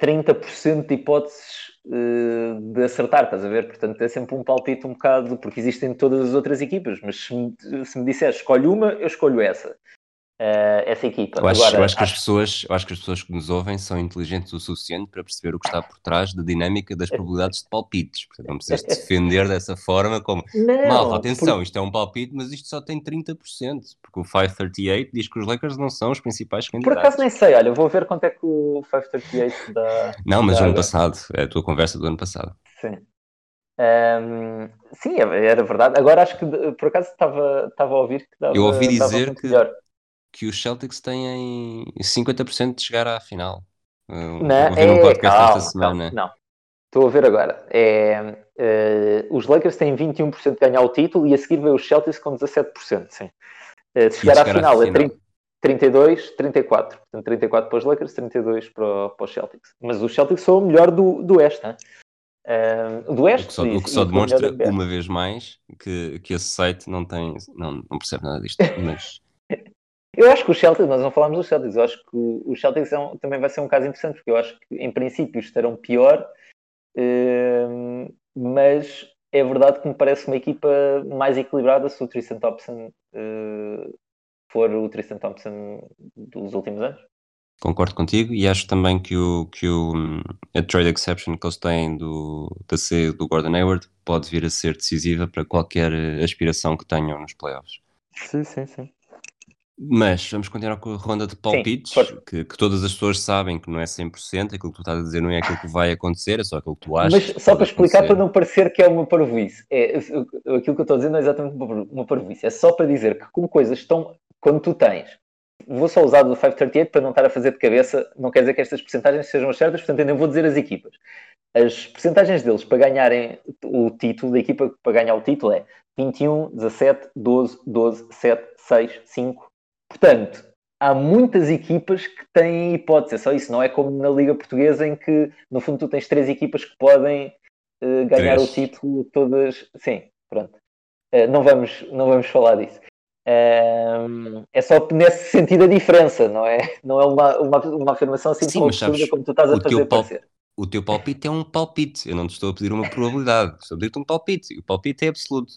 trinta por cento de hipóteses uh, de acertar, estás a ver? Portanto é sempre um palpite um bocado, porque existem todas as outras equipas, mas se me, se me disseres escolhe uma, eu escolho essa. Uh, essa equipa. Eu acho, Agora, eu, acho que acho... As pessoas, eu acho que as pessoas que nos ouvem são inteligentes o suficiente para perceber o que está por trás da dinâmica das probabilidades de palpites. Portanto, não precisas defender dessa forma como... Não, Malta, atenção, porque... isto é um palpite, mas isto só tem trinta por cento. Porque o quinhentos e trinta e oito diz que os Lakers não são os principais candidatos. Por acaso nem sei, olha, vou ver quanto é que o quinhentos e trinta e oito dá... Não, mas o ano passado, é a tua conversa do ano passado. Sim. Um, sim, era verdade. Agora acho que, por acaso, estava, estava a ouvir que dava... Eu ouvi dizer que... Melhor. Que os Celtics têm cinquenta por cento de chegar à final. Eu não, ouvi num podcast esta semana. Não, estou a ver agora. É, é, os Lakers têm vinte e um por cento de ganhar o título e a seguir vem os Celtics com dezassete por cento. Sim. É, de chegar, chegar à final, final. É trinta e dois, trinta e quatro. Portanto, trinta e quatro para os Lakers, trinta e dois para, para os Celtics. Mas os Celtics são o melhor do, do Oeste, não é? Um, do Oeste, o que só, diz, o que só demonstra uma vez mais que, que esse site não tem, não, não percebe nada disto, mas... Eu acho que o Celtics, nós não falámos dos Celtics, eu acho que o Celtics é um, também vai ser um caso interessante, porque eu acho que em princípio estarão pior, eh, mas é verdade que me parece uma equipa mais equilibrada se o Tristan Thompson eh, for o Tristan Thompson dos últimos anos. Concordo contigo e acho também que, o, que o, a trade exception que eles têm do, da saída do Gordon Hayward pode vir a ser decisiva para qualquer aspiração que tenham nos playoffs. Sim, sim, sim. Mas vamos continuar com a ronda de palpites, Sim, que, que todas as pessoas sabem que não é cem por cento, aquilo que tu estás a dizer não é aquilo que vai acontecer, é só aquilo que tu achas. Mas só para explicar, acontecer, para não parecer que é uma parvoíce, é, aquilo que eu estou a dizer não é exatamente uma parvoíce, é só para dizer que como coisas estão, quando tu tens, vou só usar do quinhentos e trinta e oito para não estar a fazer de cabeça, não quer dizer que estas percentagens sejam certas, portanto eu nem vou dizer as equipas. As percentagens deles para ganharem o título, da equipa para ganhar o título é vinte e um, dezassete, doze, doze, sete, seis, cinco. Portanto, há muitas equipas que têm hipótese, é só isso, não é como na Liga Portuguesa em que, no fundo, tu tens três equipas que podem uh, ganhar três. O título todas... Sim, pronto. Uh, não, vamos, não vamos falar disso. Uh, é só nesse sentido a diferença, não é? Não é uma, uma, uma afirmação assim tão absurda como tu estás a fazer parecer. Pal... O teu palpite é um palpite, eu não te estou a pedir uma probabilidade, estou a pedir-te um palpite, e o palpite é absoluto.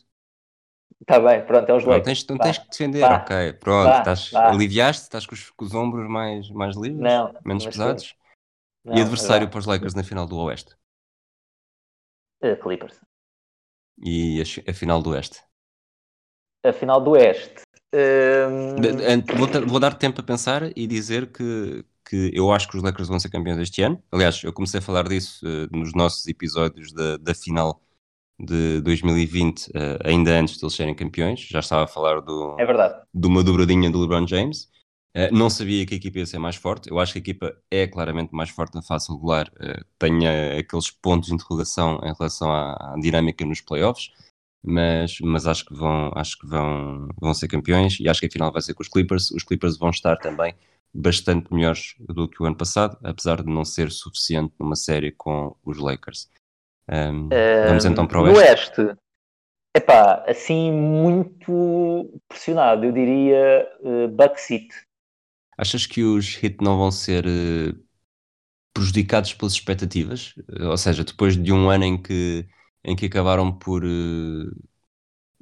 Está bem, pronto, é os dois. Não tens, não tens que defender, pá, ok, pronto, pá, estás, pá. aliviaste, estás com os, com os ombros mais, mais livres, não, menos pesados. Não, e adversário não. Para os Lakers na final do Oeste? Uh, Clippers. E a, a final do Oeste? A final do Oeste. Uh... Vou, vou dar tempo a pensar e dizer que, que eu acho que os Lakers vão ser campeões este ano. Aliás, eu comecei a falar disso uh, nos nossos episódios da, da final de dois mil e vinte, ainda antes de eles serem campeões, já estava a falar do, é verdade. de uma dobradinha do LeBron James. Não sabia que a equipa ia ser mais forte, eu acho que a equipa é claramente mais forte na fase regular, tenha aqueles pontos de interrogação em relação à dinâmica nos playoffs, mas, mas acho que, vão, acho que vão, vão ser campeões e acho que a final vai ser com os Clippers. Os Clippers vão estar também bastante melhores do que o ano passado, apesar de não ser suficiente numa série com os Lakers. Um, vamos então para o Oeste. Oeste. Epá, assim muito pressionado, eu diria uh, Bucks Heat. Achas que os Heat não vão ser uh, prejudicados pelas expectativas? Uh, ou seja, depois de um ano em que, em que acabaram por, uh,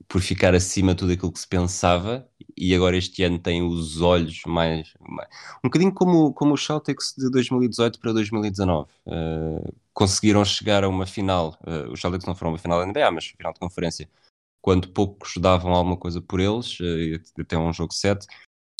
por ficar acima de tudo aquilo que se pensava e agora este ano têm os olhos mais... mais... Um bocadinho como, como os Celtics de dois mil e dezoito para dois mil e dezanove. Uh, conseguiram chegar a uma final, uh, os Celtics não foram uma final da N B A, mas final de conferência, quando poucos davam alguma coisa por eles, uh, até um jogo sete,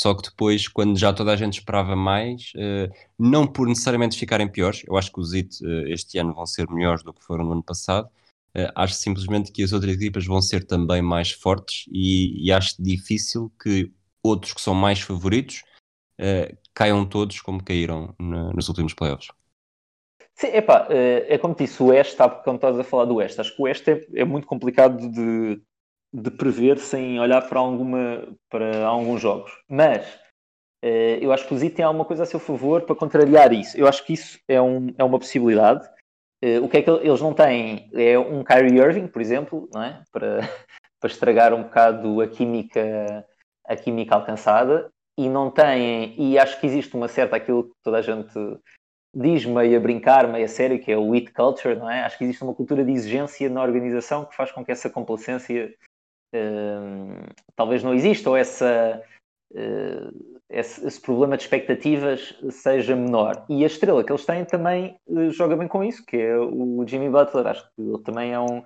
só que depois, quando já toda a gente esperava mais, uh, não por necessariamente ficarem piores, eu acho que os Heat uh, este ano vão ser melhores do que foram no ano passado, uh, acho simplesmente que as outras equipas vão ser também mais fortes e, e acho difícil que outros que são mais favoritos uh, caiam todos como caíram na, nos últimos playoffs. Sim, epá, é como disse, o Oeste, há bocado estás a falar do Oeste, acho que o Oeste é, é muito complicado de, de prever sem olhar para, alguma, para alguns jogos, mas eu acho que o Zito tem alguma coisa a seu favor para contrariar isso, eu acho que isso é, um, é uma possibilidade. O que é que eles não têm é um Kyrie Irving, por exemplo, não é? Para, para estragar um bocado a química, a química alcançada, e não têm, e acho que existe uma certa, aquilo que toda a gente... diz meio a brincar, meio a sério, que é o Heat Culture, não é? Acho que existe uma cultura de exigência na organização que faz com que essa complacência uh, talvez não exista, ou essa, uh, esse, esse problema de expectativas seja menor. E a estrela que eles têm também uh, joga bem com isso, que é o Jimmy Butler. Acho que ele também é, um,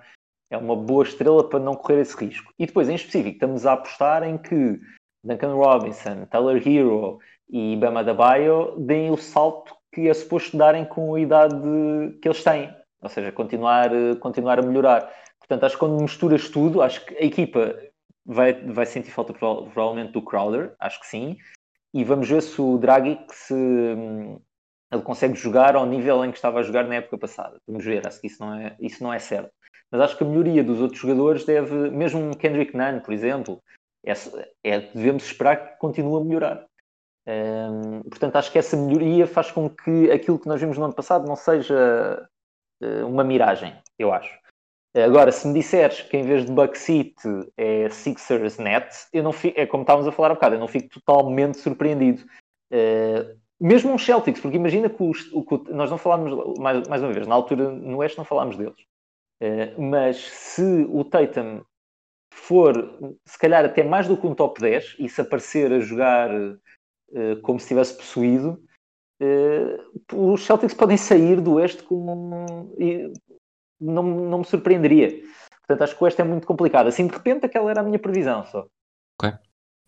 é uma boa estrela para não correr esse risco. E depois, em específico, estamos a apostar em que Duncan Robinson, Tyler Herro e Bam Adebayo deem o salto que é suposto darem com a idade que eles têm, ou seja, continuar, continuar a melhorar. Portanto, acho que quando misturas tudo, acho que a equipa vai, vai sentir falta provavelmente do Crowder, acho que sim, e vamos ver se o Draghi se, ele consegue jogar ao nível em que estava a jogar na época passada. Vamos ver, acho que isso não é, isso não é certo. Mas acho que a melhoria dos outros jogadores deve, mesmo Kendrick Nunn, por exemplo, é, é, devemos esperar que continue a melhorar. Um, portanto, acho que essa melhoria faz com que aquilo que nós vimos no ano passado não seja uh, uma miragem, eu acho. Agora, se me disseres que em vez de Bucks Heat é Sixers Nets, eu não fico, é como estávamos a falar há bocado, eu não fico totalmente surpreendido. Uh, mesmo um Celtics, porque imagina que, os, que nós não falámos, mais, mais uma vez, na altura no Oeste não falámos deles. Uh, mas se o Tatum for, se calhar até mais do que um top dez, e se aparecer a jogar... como se tivesse possuído, os Celtics podem sair do Oeste como... não, não me surpreenderia. Portanto, acho que o Oeste é muito complicado. Assim, de repente, aquela era a minha previsão só. Ok.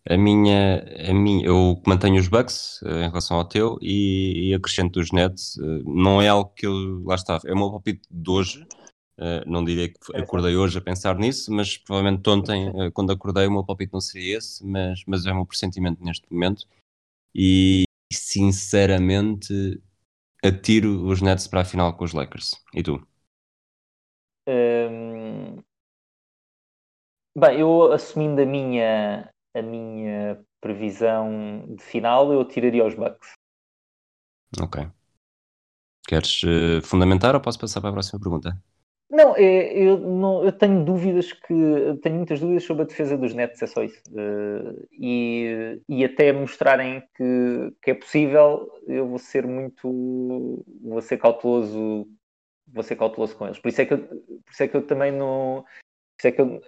A minha, a minha, eu mantenho os Bucks eh, em relação ao teu e, e acrescento os Nets. Eh, não é algo que eu. Lá está, é o meu palpite de hoje. Eh, não diria que acordei hoje a pensar nisso, mas provavelmente ontem, eh, quando acordei, o meu palpite não seria esse, mas, mas é o meu pressentimento neste momento. E sinceramente atiro os Nets para a final com os Lakers. E tu? Hum... Bem, eu assumindo a minha. A minha previsão de final, eu tiraria os Bucks. Ok. Queres uh, fundamentar ou posso passar para a próxima pergunta? Não, é, eu, não eu tenho dúvidas que... Tenho muitas dúvidas sobre a defesa dos Nets, é só isso. Uh, e, e até mostrarem que, que é possível, eu vou ser muito... Vou ser cauteloso, vou ser cauteloso com eles. Por isso é que eu, por isso é que eu também não... Por isso é que eu...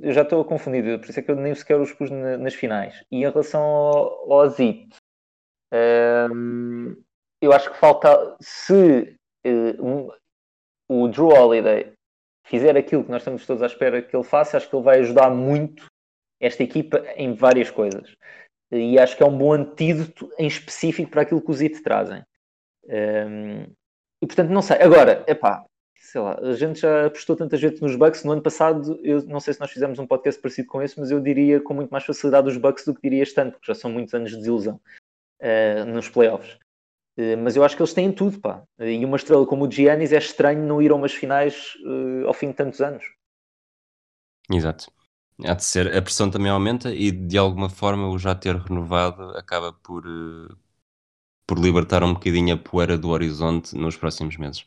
Eu já estou confundido, por isso é que eu nem sequer os pus na, nas finais. E em relação ao, ao Zit, um, eu acho que falta... Se um, o Drew Holiday fizer aquilo que nós estamos todos à espera que ele faça, acho que ele vai ajudar muito esta equipa em várias coisas. E acho que é um bom antídoto em específico para aquilo que o Zit trazem. Um, e portanto, não sei. Agora, epá... Sei lá, a gente já apostou tanta gente nos Bucks. No ano passado, eu não sei se nós fizemos um podcast parecido com esse, mas eu diria com muito mais facilidade os Bucks do que diria este ano, porque já são muitos anos de desilusão uh, nos playoffs. Uh, mas eu acho que eles têm tudo, pá. Uh, e uma estrela como o Giannis é estranho não ir a umas finais uh, ao fim de tantos anos. Exato. Há de ser. A pressão também aumenta e, de alguma forma, o já ter renovado acaba por, uh, por libertar um bocadinho a poeira do horizonte nos próximos meses.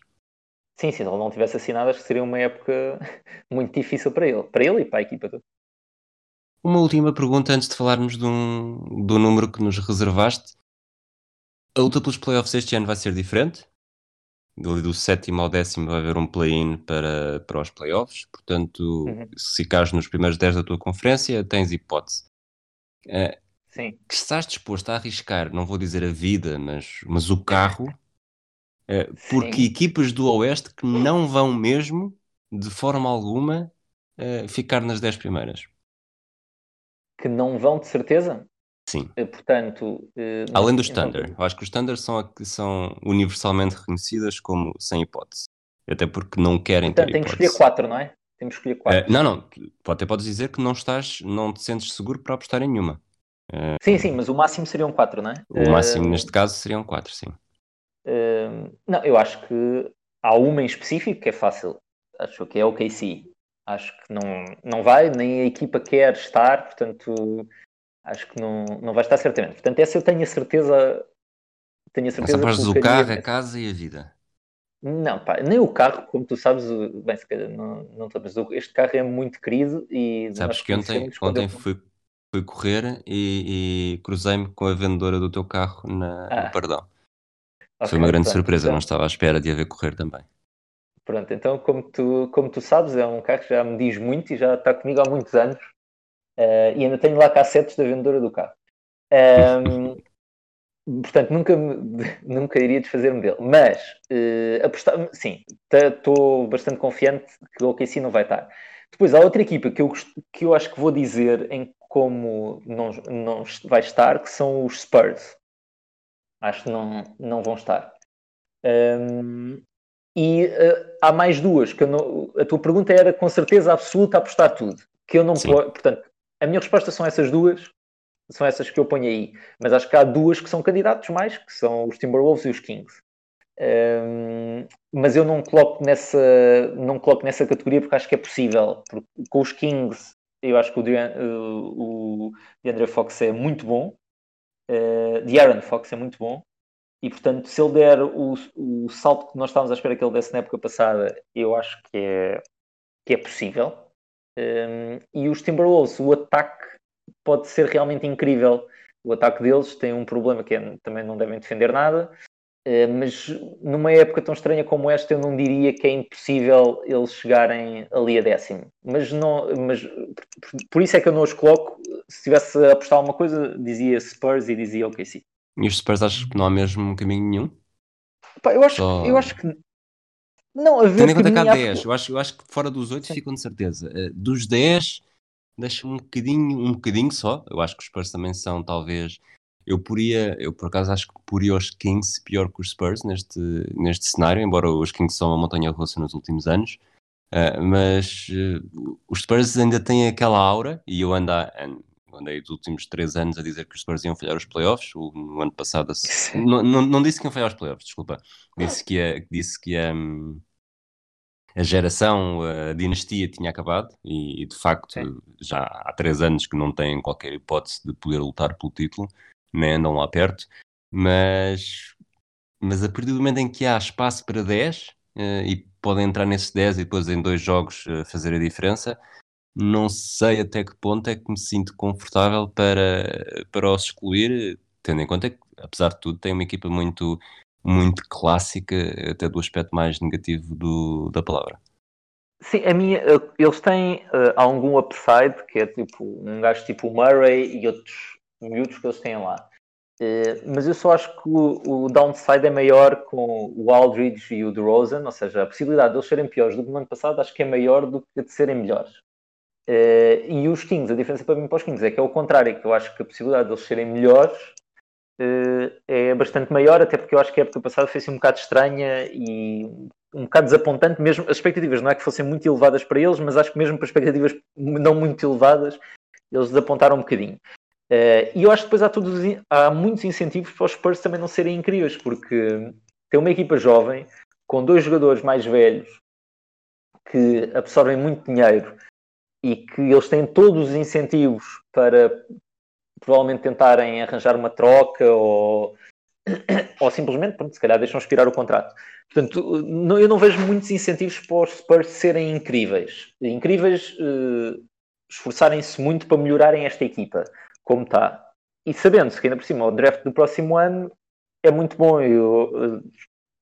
Sim, se ele não tivesse assinado, acho que seria uma época muito difícil para ele. Para ele e para a equipa toda. Uma última pergunta antes de falarmos de um, do número que nos reservaste. A luta pelos playoffs este ano vai ser diferente? Do, do sétimo ao décimo vai haver um play-in para, para os playoffs. Portanto, uhum. se ficares nos primeiros dez da tua conferência, tens hipótese. Uh, Sim. Que estás disposto a arriscar, não vou dizer a vida, mas, mas o carro... Porque Sim. equipas do Oeste que não vão mesmo, de forma alguma, ficar nas dez primeiras. Que não vão de certeza? Sim. Portanto... Além dos Thunder. Eu acho que os Thunder são, a que são universalmente reconhecidas como sem hipótese. Até porque não querem Portanto, ter hipótese. Portanto, tem que escolher quatro, não é? Temos que escolher quatro. Uh, não, não. Até podes dizer que não, estás, não te sentes seguro para apostar em nenhuma. Uh, sim, sim, mas o máximo seriam quatro, não é? O máximo, uh... neste caso, seriam quatro, sim. Uh, não, eu acho que há uma em específico que é fácil. Acho que é o K C. Acho que não, não vai, nem a equipa quer estar, portanto acho que não, não vai estar certamente. Portanto, essa eu tenho a certeza. Tenho a certeza. Mas o carro, a casa e a vida. Não, pá, nem o carro, como tu sabes, bem, se calhar não, não estamos. Este carro é muito querido e sabes que ontem, ontem fui, fui correr e, e cruzei-me com a vendedora do teu carro na, ah. no Pardão. Okay, foi uma grande pronto, surpresa, então, não estava à espera de haver correr também. Pronto, então como tu, como tu sabes, é um carro que já me diz muito e já está comigo há muitos anos uh, e ainda tenho lá cassetes da vendedora do carro. Um, portanto, nunca, nunca iria desfazer-me dele. Mas, uh, apostar, sim, estou bastante confiante que o O K C não vai estar. Depois, há outra equipa que eu, que eu acho que vou dizer em como não, não vai estar, que são os Spurs. Acho que não, não vão estar. Um, e uh, há mais duas. Que eu não, a tua pergunta era, com certeza absoluta, apostar tudo. Que eu não ponho, portanto, a minha resposta são essas duas. São essas que eu ponho aí. Mas acho que há duas que são candidatos mais, que são os Timberwolves e os Kings. Um, mas eu não coloco, nessa, não coloco nessa categoria porque acho que é possível. Porque com os Kings, eu acho que o DeAndre Fox é muito bom. Uh, de Aaron Fox é muito bom e portanto se ele der o, o salto que nós estávamos à espera que ele desse na época passada, eu acho que é, que é possível. Um, e os Timberwolves, o ataque pode ser realmente incrível. O ataque deles tem um problema que é, também não devem defender nada, uh, mas numa época tão estranha como esta eu não diria que é impossível eles chegarem ali a décimo, mas, não, mas por, por isso é que eu não os coloco. Se tivesse a apostar alguma coisa, dizia Spurs e dizia O K C. E os Spurs achas que não há mesmo caminho nenhum? Pá, eu, acho, Só... eu acho que... Não, a ver tendo em conta que há dez, eu acho, eu acho que fora dos oito ficam de certeza. Dos dez, deixa-me um bocadinho, um bocadinho só. Eu acho que os Spurs também são, talvez... Eu, poria, eu por acaso acho que poria os Kings pior que os Spurs neste, neste cenário, embora os Kings são uma montanha russa nos últimos anos. Uh, mas uh, os Spurs ainda têm aquela aura, e eu ando a, andei dos últimos três anos a dizer que os Spurs iam falhar os playoffs. O, no ano passado, assim, não, não, não disse que iam falhar os playoffs, desculpa. Disse que a, disse que a, a geração, a dinastia tinha acabado, e, e de facto é. já há três anos que não têm qualquer hipótese de poder lutar pelo título, nem andam lá perto, mas, mas a partir do momento em que há espaço para dez, uh, e podem entrar nesses dez e depois em dois jogos uh, fazer a diferença, não sei até que ponto é que me sinto confortável para, para os excluir, tendo em conta que, apesar de tudo, tem uma equipa muito, muito clássica, até do aspecto mais negativo do, da palavra. Sim, a minha, eles têm uh, algum upside, que é tipo um gajo tipo o Murray e outros miúdos que eles têm lá, uh, mas eu só acho que o, o downside é maior com o Aldridge e o DeRozan, ou seja, a possibilidade de eles serem piores do que no ano passado acho que é maior do que de serem melhores. Uh, e os Kings, a diferença para mim para os Kings é que é o contrário, que eu acho que a possibilidade de eles serem melhores uh, é bastante maior, até porque eu acho que a época passada foi assim um bocado estranha e um bocado desapontante, mesmo as expectativas não é que fossem muito elevadas para eles, mas acho que mesmo para expectativas não muito elevadas eles desapontaram um bocadinho. Uh, e eu acho que depois há, todos, há muitos incentivos para os Spurs também não serem incríveis, porque tem uma equipa jovem com dois jogadores mais velhos que absorvem muito dinheiro e que eles têm todos os incentivos para provavelmente tentarem arranjar uma troca ou, ou simplesmente, pronto, se calhar deixam expirar o contrato. Portanto, não, eu não vejo muitos incentivos para os Spurs serem incríveis. Incríveis, uh, esforçarem-se muito para melhorarem esta equipa como está. E sabendo-se que ainda por cima o draft do próximo ano é muito bom. Eu,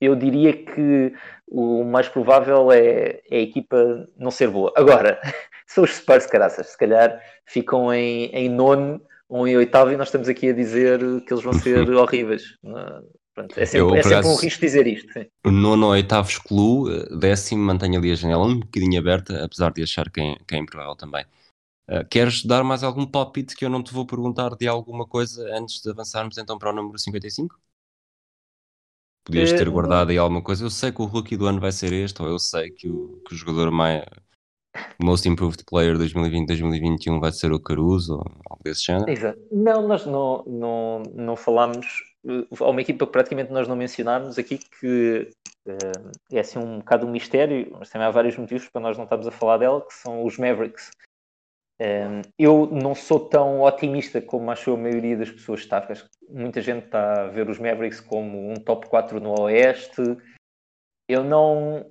eu diria que o mais provável é, é a equipa não ser boa. Agora, são os Spurs, caraças. Se calhar ficam em, em nono ou em oitavo e nós estamos aqui a dizer que eles vão ser horríveis. Pronto, é sempre, eu, é sempre um risco dizer isto. Sim. O nono ou oitavo excluo, décimo mantenho ali a janela um bocadinho aberta, apesar de achar que é, que é improvável também. Uh, queres dar mais algum palpite que eu não te vou perguntar de alguma coisa antes de avançarmos então para o número cinquenta e cinco? Podias ter guardado aí alguma coisa. Eu sei que o rookie do ano vai ser este, ou eu sei que o, que o jogador mais Most Improved Player dois mil e vinte, dois mil e vinte e um vai ser o Caruso, ou algo desse género. Exato. Não, nós não, não, não falámos. Há uma equipa que praticamente nós não mencionámos aqui que uh, é assim um bocado um mistério, mas também há vários motivos para nós não estarmos a falar dela, que são os Mavericks. Um, eu não sou tão otimista como acho a maioria das pessoas está. Acho que muita gente está a ver os Mavericks como um top quatro no Oeste. Eu não,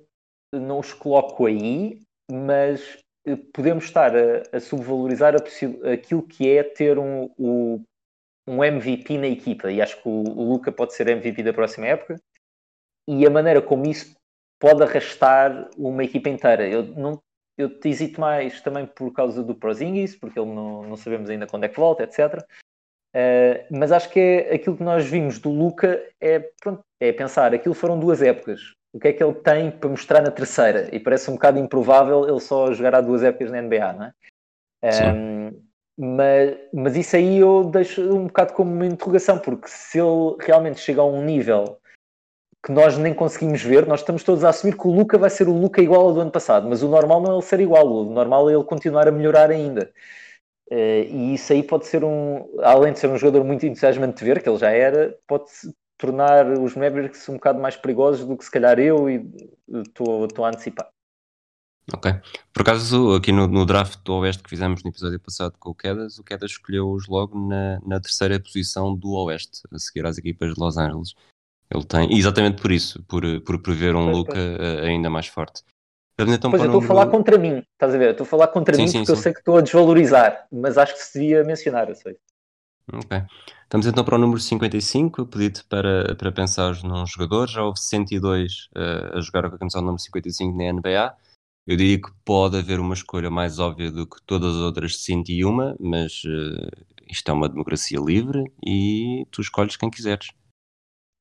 não os coloco aí, mas podemos estar a, a subvalorizar a possi- aquilo que é ter um, um, um M V P na equipa. E acho que o, o Luka pode ser M V P da próxima época. E a maneira como isso pode arrastar uma equipa inteira. Eu não Eu te hesito mais também por causa do Porzingis, porque ele não, não sabemos ainda quando é que volta, etcétera. Uh, mas acho que é, aquilo que nós vimos do Luka é, pronto, é pensar, aquilo foram duas épocas. O que é que ele tem para mostrar na terceira? E parece um bocado improvável ele só jogar há duas épocas na N B A, não é? Um, mas, mas isso aí eu deixo um bocado como uma interrogação, porque se ele realmente chega a um nível que nós nem conseguimos ver, nós estamos todos a assumir que o Luka vai ser o Luka igual ao do ano passado, mas o normal não é ele ser igual, o normal é ele continuar a melhorar ainda. E isso aí pode ser um, além de ser um jogador muito entusiasmante de ver, que ele já era, pode-se tornar os Mavericks um bocado mais perigosos do que se calhar eu e estou a antecipar. Ok. Por acaso, aqui no, no draft do Oeste que fizemos no episódio passado com o Quedas, o Quedas escolheu-os logo na, na terceira posição do Oeste, a seguir às equipas de Los Angeles. Ele tem, exatamente por isso, por, por prever um pois, Luka pois. ainda mais forte. Então, pois eu estou a falar do... contra mim, estás a ver? Eu estou a falar contra sim, mim sim, porque sim. Eu sei que estou a desvalorizar, mas acho que se devia mencionar, eu sei. Ok. Estamos então para o número cinquenta e cinco, eu pedi-te para, para pensar num jogador, já houve cento e dois uh, a jogar com a camisola número cinquenta e cinco na N B A. Eu diria que pode haver uma escolha mais óbvia do que todas as outras cento e uma, mas uh, isto é uma democracia livre e tu escolhes quem quiseres.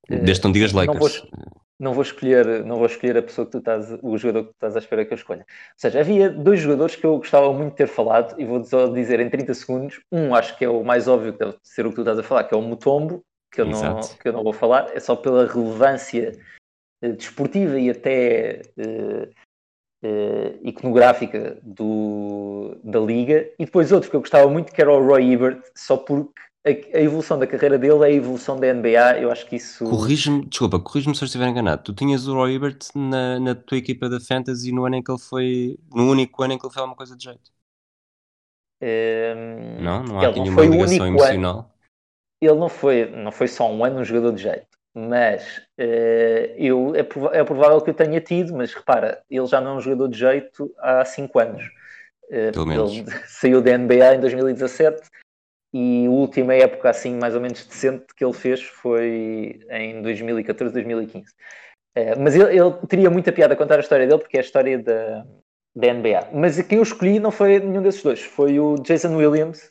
Desde não digas Lakers. Não vou, não vou escolher, não vou escolher a pessoa que tu estás, o jogador que tu estás à espera que eu escolha. Ou seja, havia dois jogadores que eu gostava muito de ter falado, e vou só dizer em trinta segundos. Um, acho que é o mais óbvio, que deve ser o que tu estás a falar, que é o Mutombo, que eu, não, que eu não vou falar, é só pela relevância eh, desportiva e até eh, eh, iconográfica do, da Liga. E depois outro que eu gostava muito, que era o Roy Hibbert, só porque a evolução da carreira dele é a evolução da N B A, eu acho que isso... Corrige-me, desculpa, corrige-me se eu estiver enganado. Tu tinhas o Roy Hibbert na, na tua equipa da Fantasy no ano em que ele foi... No único ano em que ele fez alguma coisa de jeito. Um, não? Não há aqui nenhuma ligação emocional? Ano. Ele não foi, não foi só um ano um jogador de jeito. Mas uh, eu, é, prov- é provável que eu tenha tido, mas repara, ele já não é um jogador de jeito há cinco anos. Uh, Pelo menos. Ele saiu da N B A em dois mil e dezassete... E a última época, assim, mais ou menos decente que ele fez foi em dois mil e catorze, dois mil e quinze. Uh, mas ele, ele teria muita piada a contar a história dele, porque é a história da, da N B A. Mas quem eu escolhi não foi nenhum desses dois. Foi o Jason Williams,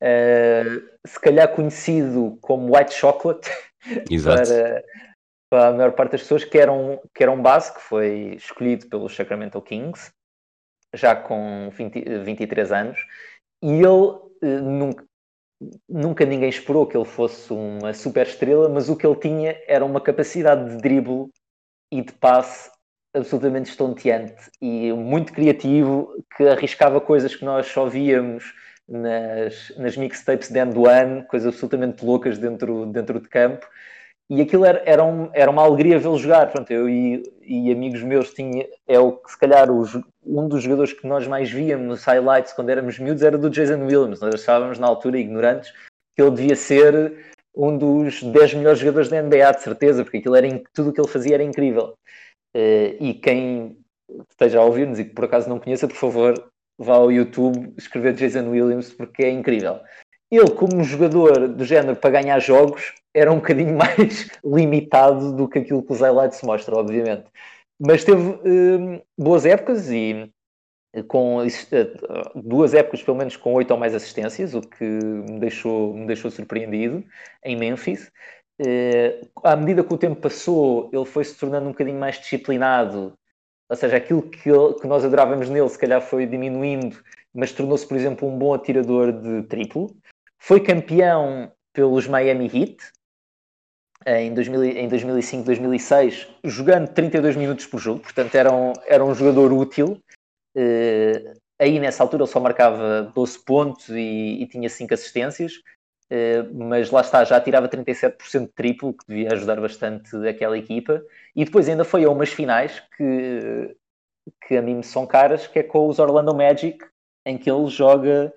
uh, se calhar conhecido como White Chocolate. Exato. para, para a maior parte das pessoas, que era um, que era um base, que foi escolhido pelo Sacramento Kings, já com vinte, vinte e três anos. E ele uh, nunca... Nunca ninguém esperou que ele fosse uma super estrela, mas o que ele tinha era uma capacidade de drible e de passe absolutamente estonteante e muito criativo, que arriscava coisas que nós só víamos nas, nas mixtapes de end do ano, coisas absolutamente loucas dentro, dentro de campo. E aquilo era, era, um, era uma alegria vê-lo jogar. Pronto, eu e, e amigos meus tinha, é o que se calhar os, um dos jogadores que nós mais víamos nos highlights quando éramos miúdos era do Jason Williams. Nós achávamos na altura, ignorantes, que ele devia ser um dos dez melhores jogadores da N B A, de certeza, porque aquilo era, tudo o que ele fazia era incrível. E quem esteja a ouvir-nos e que por acaso não conheça, por favor, vá ao YouTube escrever Jason Williams, porque é incrível. Ele, como jogador do género para ganhar jogos, era um bocadinho mais limitado do que aquilo que os highlights mostram, obviamente. Mas teve eh, boas épocas e com duas épocas, pelo menos, com oito ou mais assistências, o que me deixou, me deixou surpreendido, em Memphis. Eh, à medida que o tempo passou, ele foi se tornando um bocadinho mais disciplinado. Ou seja, aquilo que, ele, que nós adorávamos nele, se calhar, foi diminuindo, mas tornou-se, por exemplo, um bom atirador de triplo. Foi campeão pelos Miami Heat em, dois mil, em dois mil e cinco, dois mil e seis, jogando trinta e dois minutos por jogo, portanto era um, era um jogador útil. Uh, aí nessa altura ele só marcava doze pontos e, e tinha cinco assistências, uh, mas lá está, já tirava trinta e sete por cento de triplo, que devia ajudar bastante aquela equipa. E depois ainda foi a umas finais que, que a mim me são caras, que é com os Orlando Magic, em que ele joga...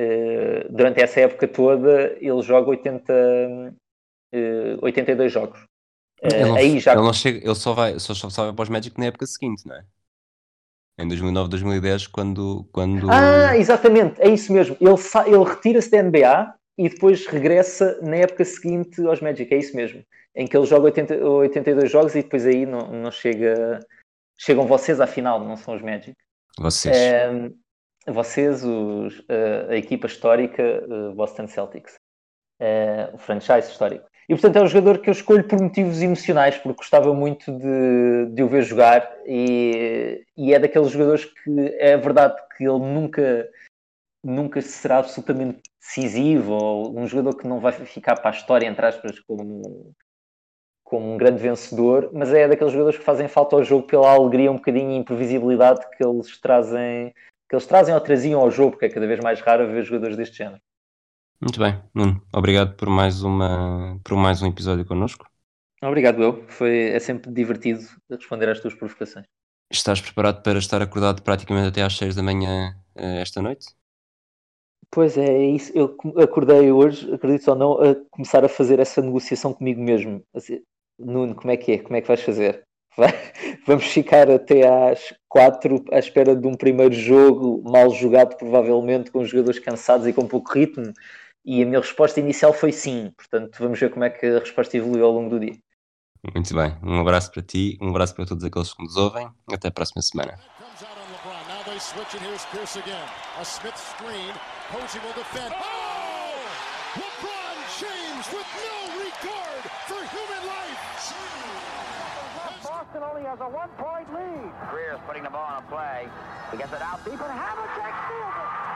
Uh, durante essa época toda ele joga oitenta, oitenta e dois jogos. Uh, ele, não, aí já... ele, não chega, ele só vai só, só vai para os Magic na época seguinte, não é? Em dois mil e nove, dois mil e dez, quando, quando... Ah, exatamente, é isso mesmo. Ele, ele retira-se da N B A e depois regressa na época seguinte aos Magic, é isso mesmo. Em que ele joga oitenta, oitenta e dois jogos e depois aí não, não chega... Chegam vocês à final, não são os Magic. Vocês... Uh, Vocês, os, a, a equipa histórica, Boston Celtics, é, o franchise histórico. E, portanto, é um jogador que eu escolho por motivos emocionais, porque gostava muito de, de o ver jogar. E, e é daqueles jogadores que é verdade que ele nunca, nunca será absolutamente decisivo, ou um jogador que não vai ficar para a história, entre aspas, como, como um grande vencedor, mas é daqueles jogadores que fazem falta ao jogo pela alegria, um bocadinho, e imprevisibilidade que eles trazem... que eles trazem ou traziam ao jogo, porque é cada vez mais raro ver jogadores deste género. Muito bem, Nuno. Obrigado por mais, uma, por mais um episódio connosco. Obrigado, eu. Foi, é sempre divertido responder às tuas provocações. Estás preparado para estar acordado praticamente até às seis da manhã esta noite? Pois é, isso. Eu acordei hoje, acredito ou não, a começar a fazer essa negociação comigo mesmo. Assim, Nuno, como é que é? Como é que vais fazer? Vamos ficar até às quatro à espera de um primeiro jogo mal jogado, provavelmente, com os jogadores cansados e com pouco ritmo? E a minha resposta inicial foi sim. Portanto, vamos ver como é que a resposta evoluiu ao longo do dia. Muito bem. Um abraço para ti, um abraço para todos aqueles que nos ouvem. Até a próxima semana. Houston only has a one-point lead. Greer's putting the ball on a play. He gets it out deep, and Havlicek steals it.